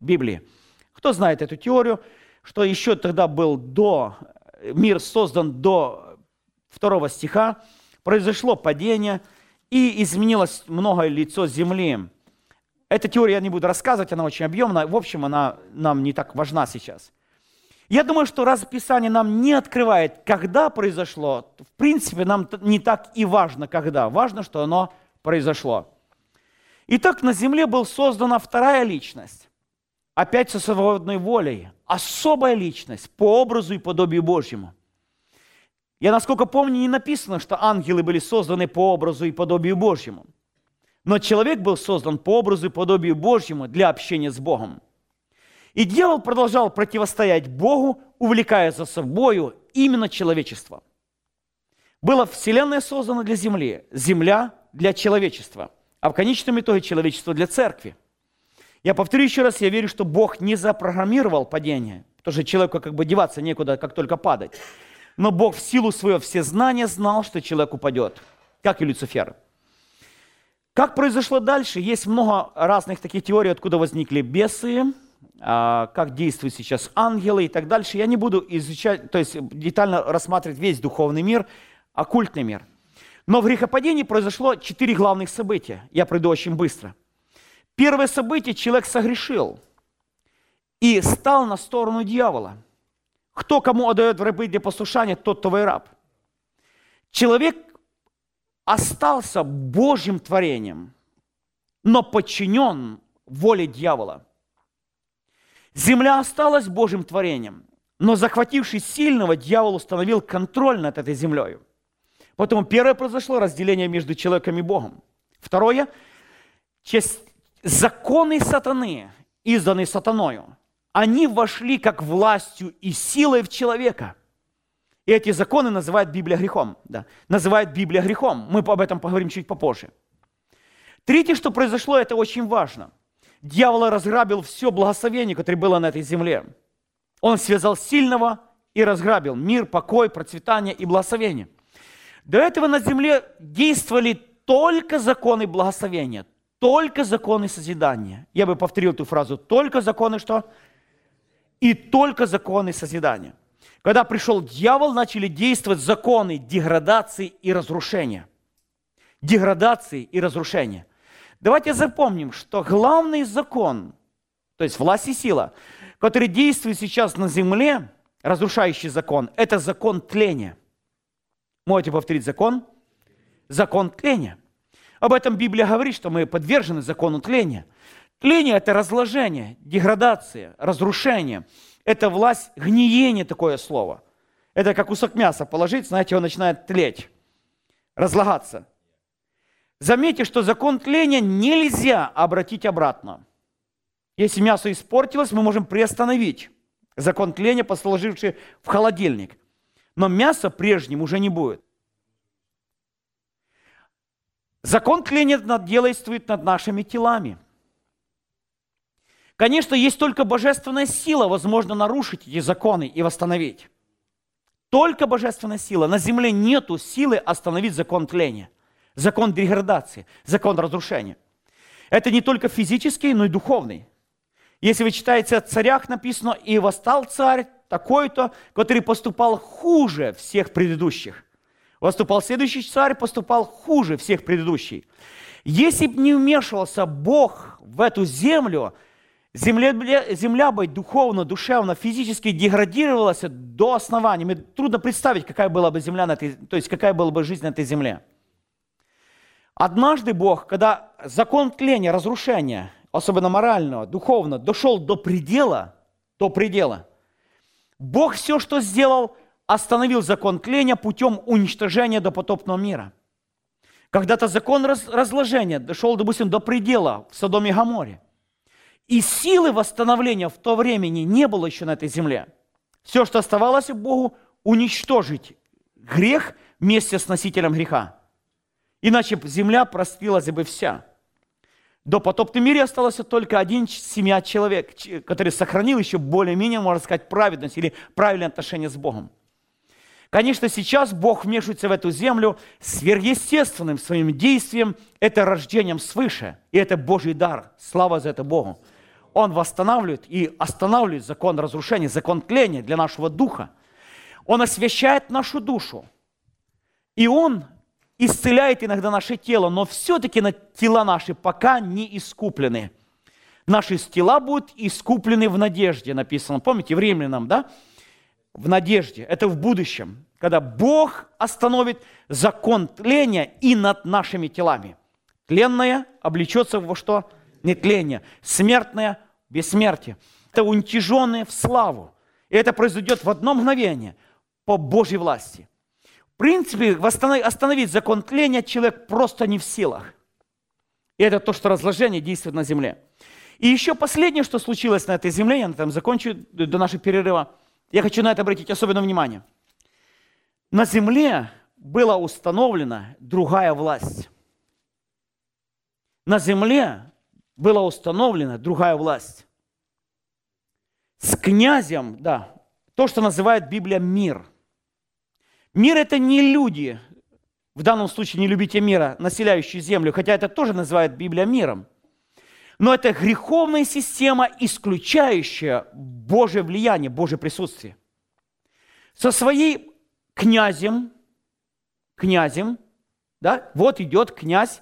Библии. Кто знает эту теорию, что еще тогда был до, мир создан до второго стиха, произошло падение и изменилось многое лицо земли. Эта теория я не буду рассказывать, она очень объемная, в общем, она нам не так важна сейчас. Я думаю, что раз Писание нам не открывает, когда произошло, в принципе, нам не так и важно, когда. Важно, что оно произошло. Итак, на земле была создана вторая личность. Опять со свободной волей. Особая личность по образу и подобию Божьему. Я, насколько помню, не написано, что ангелы были созданы по образу и подобию Божьему. Но человек был создан по образу и подобию Божьему для общения с Богом. И дьявол продолжал противостоять Богу, увлекая за собою именно человечество. Была вселенная создана для земли, земля для человечества, а в конечном итоге человечество для церкви. Я повторю еще раз, я верю, что Бог не запрограммировал падение, потому что человеку как бы деваться некуда, как только падать. Но Бог в силу своего всезнания знал, что человек упадет, как и Люцифер. Как произошло дальше? Есть много разных таких теорий, откуда возникли бесы, как действуют сейчас ангелы и так дальше. Я не буду изучать, то есть детально рассматривать весь духовный мир, оккультный мир. Но в грехопадении произошло четыре главных события. Я пройду очень быстро. Первое событие – человек согрешил и стал на сторону дьявола. Кто кому отдает в рабы для послушания, тот того и раб. Человек остался Божьим творением, но подчинен воле дьявола. Земля осталась Божьим творением, но захвативший сильного, дьявол установил контроль над этой землей. Поэтому первое произошло разделение между человеком и Богом. Второе – часть законы сатаны, изданные сатаною, они вошли как властью и силой в человека. И эти законы называют Библия грехом. Да, называют Библия грехом. Мы об этом поговорим чуть попозже. Третье, что произошло, это очень важно. Дьявол разграбил все благословение, которое было на этой земле. Он связал сильного и разграбил мир, покой, процветание и благословение. До этого на земле действовали только законы благословения, только законы созидания. Я бы повторил эту фразу. Только законы что? И только законы созидания. Когда пришел дьявол, начали действовать законы деградации и разрушения. Деградации и разрушения. Давайте запомним, что главный закон, то есть власть и сила, который действует сейчас на земле, разрушающий закон, это закон тления. Можете повторить закон? Закон тления. Об этом Библия говорит, что мы подвержены закону тления. Тление – это разложение, деградация, разрушение. Это власть, гниение такое слово. Это как кусок мяса положить, знаете, он начинает тлеть, разлагаться. Заметьте, что закон тления нельзя обратить обратно. Если мясо испортилось, мы можем приостановить закон тления, посложивший в холодильник. Но мяса прежним уже не будет. Закон тления действует над нашими телами. Конечно, есть только божественная сила, возможно, нарушить эти законы и восстановить. Только божественная сила. На земле нет силы остановить закон тления, закон деградации, закон разрушения. Это не только физический, но и духовный. Если вы читаете о царях, написано, и восстал царь такой-то, который поступал хуже всех предыдущих. Восступал следующий царь, поступал хуже всех предыдущих. Если бы не вмешивался Бог в эту землю, земля, земля бы духовно, душевно, физически деградировалась до основания. Мне трудно представить, какая была бы земля на этой, то есть какая была бы жизнь на этой земле. Однажды Бог, когда закон тления, разрушения, особенно морального, духовно, дошел до предела, до предела. Бог все, что сделал, остановил закон тления путем уничтожения допотопного мира. Когда-то закон разложения дошел, допустим, до предела в Содоме и Гоморе. И силы восстановления в то времени не было еще на этой земле. Все, что оставалось Богу, уничтожить грех вместе с носителем греха. Иначе земля простылась бы вся. До потопном мире остался только один семья человек, который сохранил еще более-менее, можно сказать, праведность или правильное отношение с Богом. Конечно, сейчас Бог вмешивается в эту землю сверхъестественным своим действием, это рождением свыше, и это Божий дар, слава за это Богу. Он восстанавливает и останавливает закон разрушения, закон тления для нашего духа. Он освящает нашу душу, и Он исцеляет иногда наше тело, но все-таки тела наши пока не искуплены. Наши тела будут искуплены в надежде, написано. Помните, в Римлянам, да? В надежде. Это в будущем, когда Бог остановит закон тления и над нашими телами. Тленное облечется во что? Нетление. Смертное – бессмертие. Это уничиженное в славу. И это произойдет в одно мгновение по Божьей власти. В принципе, остановить закон тления человек просто не в силах. И это то, что разложение действует на земле. И еще последнее, что случилось на этой земле, я на этом закончу до нашего перерыва, я хочу на это обратить особенное внимание. На земле была установлена другая власть. На земле была установлена другая власть. С князем, да, то, что называет Библия мир. Мир – это не люди, в данном случае не любите мира, населяющие землю, хотя это тоже называет Библия миром. Но это греховная система, исключающая Божье влияние, Божье присутствие. Со своим князем, князем, да, вот идет князь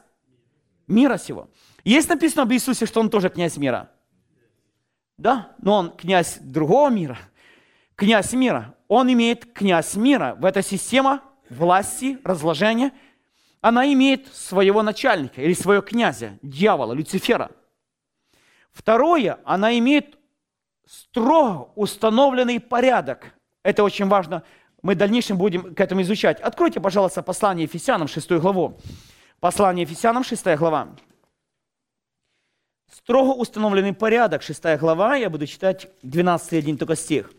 мира сего. Есть написано об Иисусе, что он тоже князь мира? Да, но он князь другого мира, князь мира. Он имеет князь мира. В эта система власти, разложения, она имеет своего начальника или своего князя, дьявола, Люцифера. Второе, она имеет строго установленный порядок. Это очень важно. Мы в дальнейшем будем к этому изучать. Откройте, пожалуйста, послание Ефесянам, шестую главу. Послание Ефесянам, шестая глава. Строго установленный порядок, шестая глава. Я буду читать двенадцатый один только стих.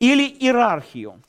Или иерархию.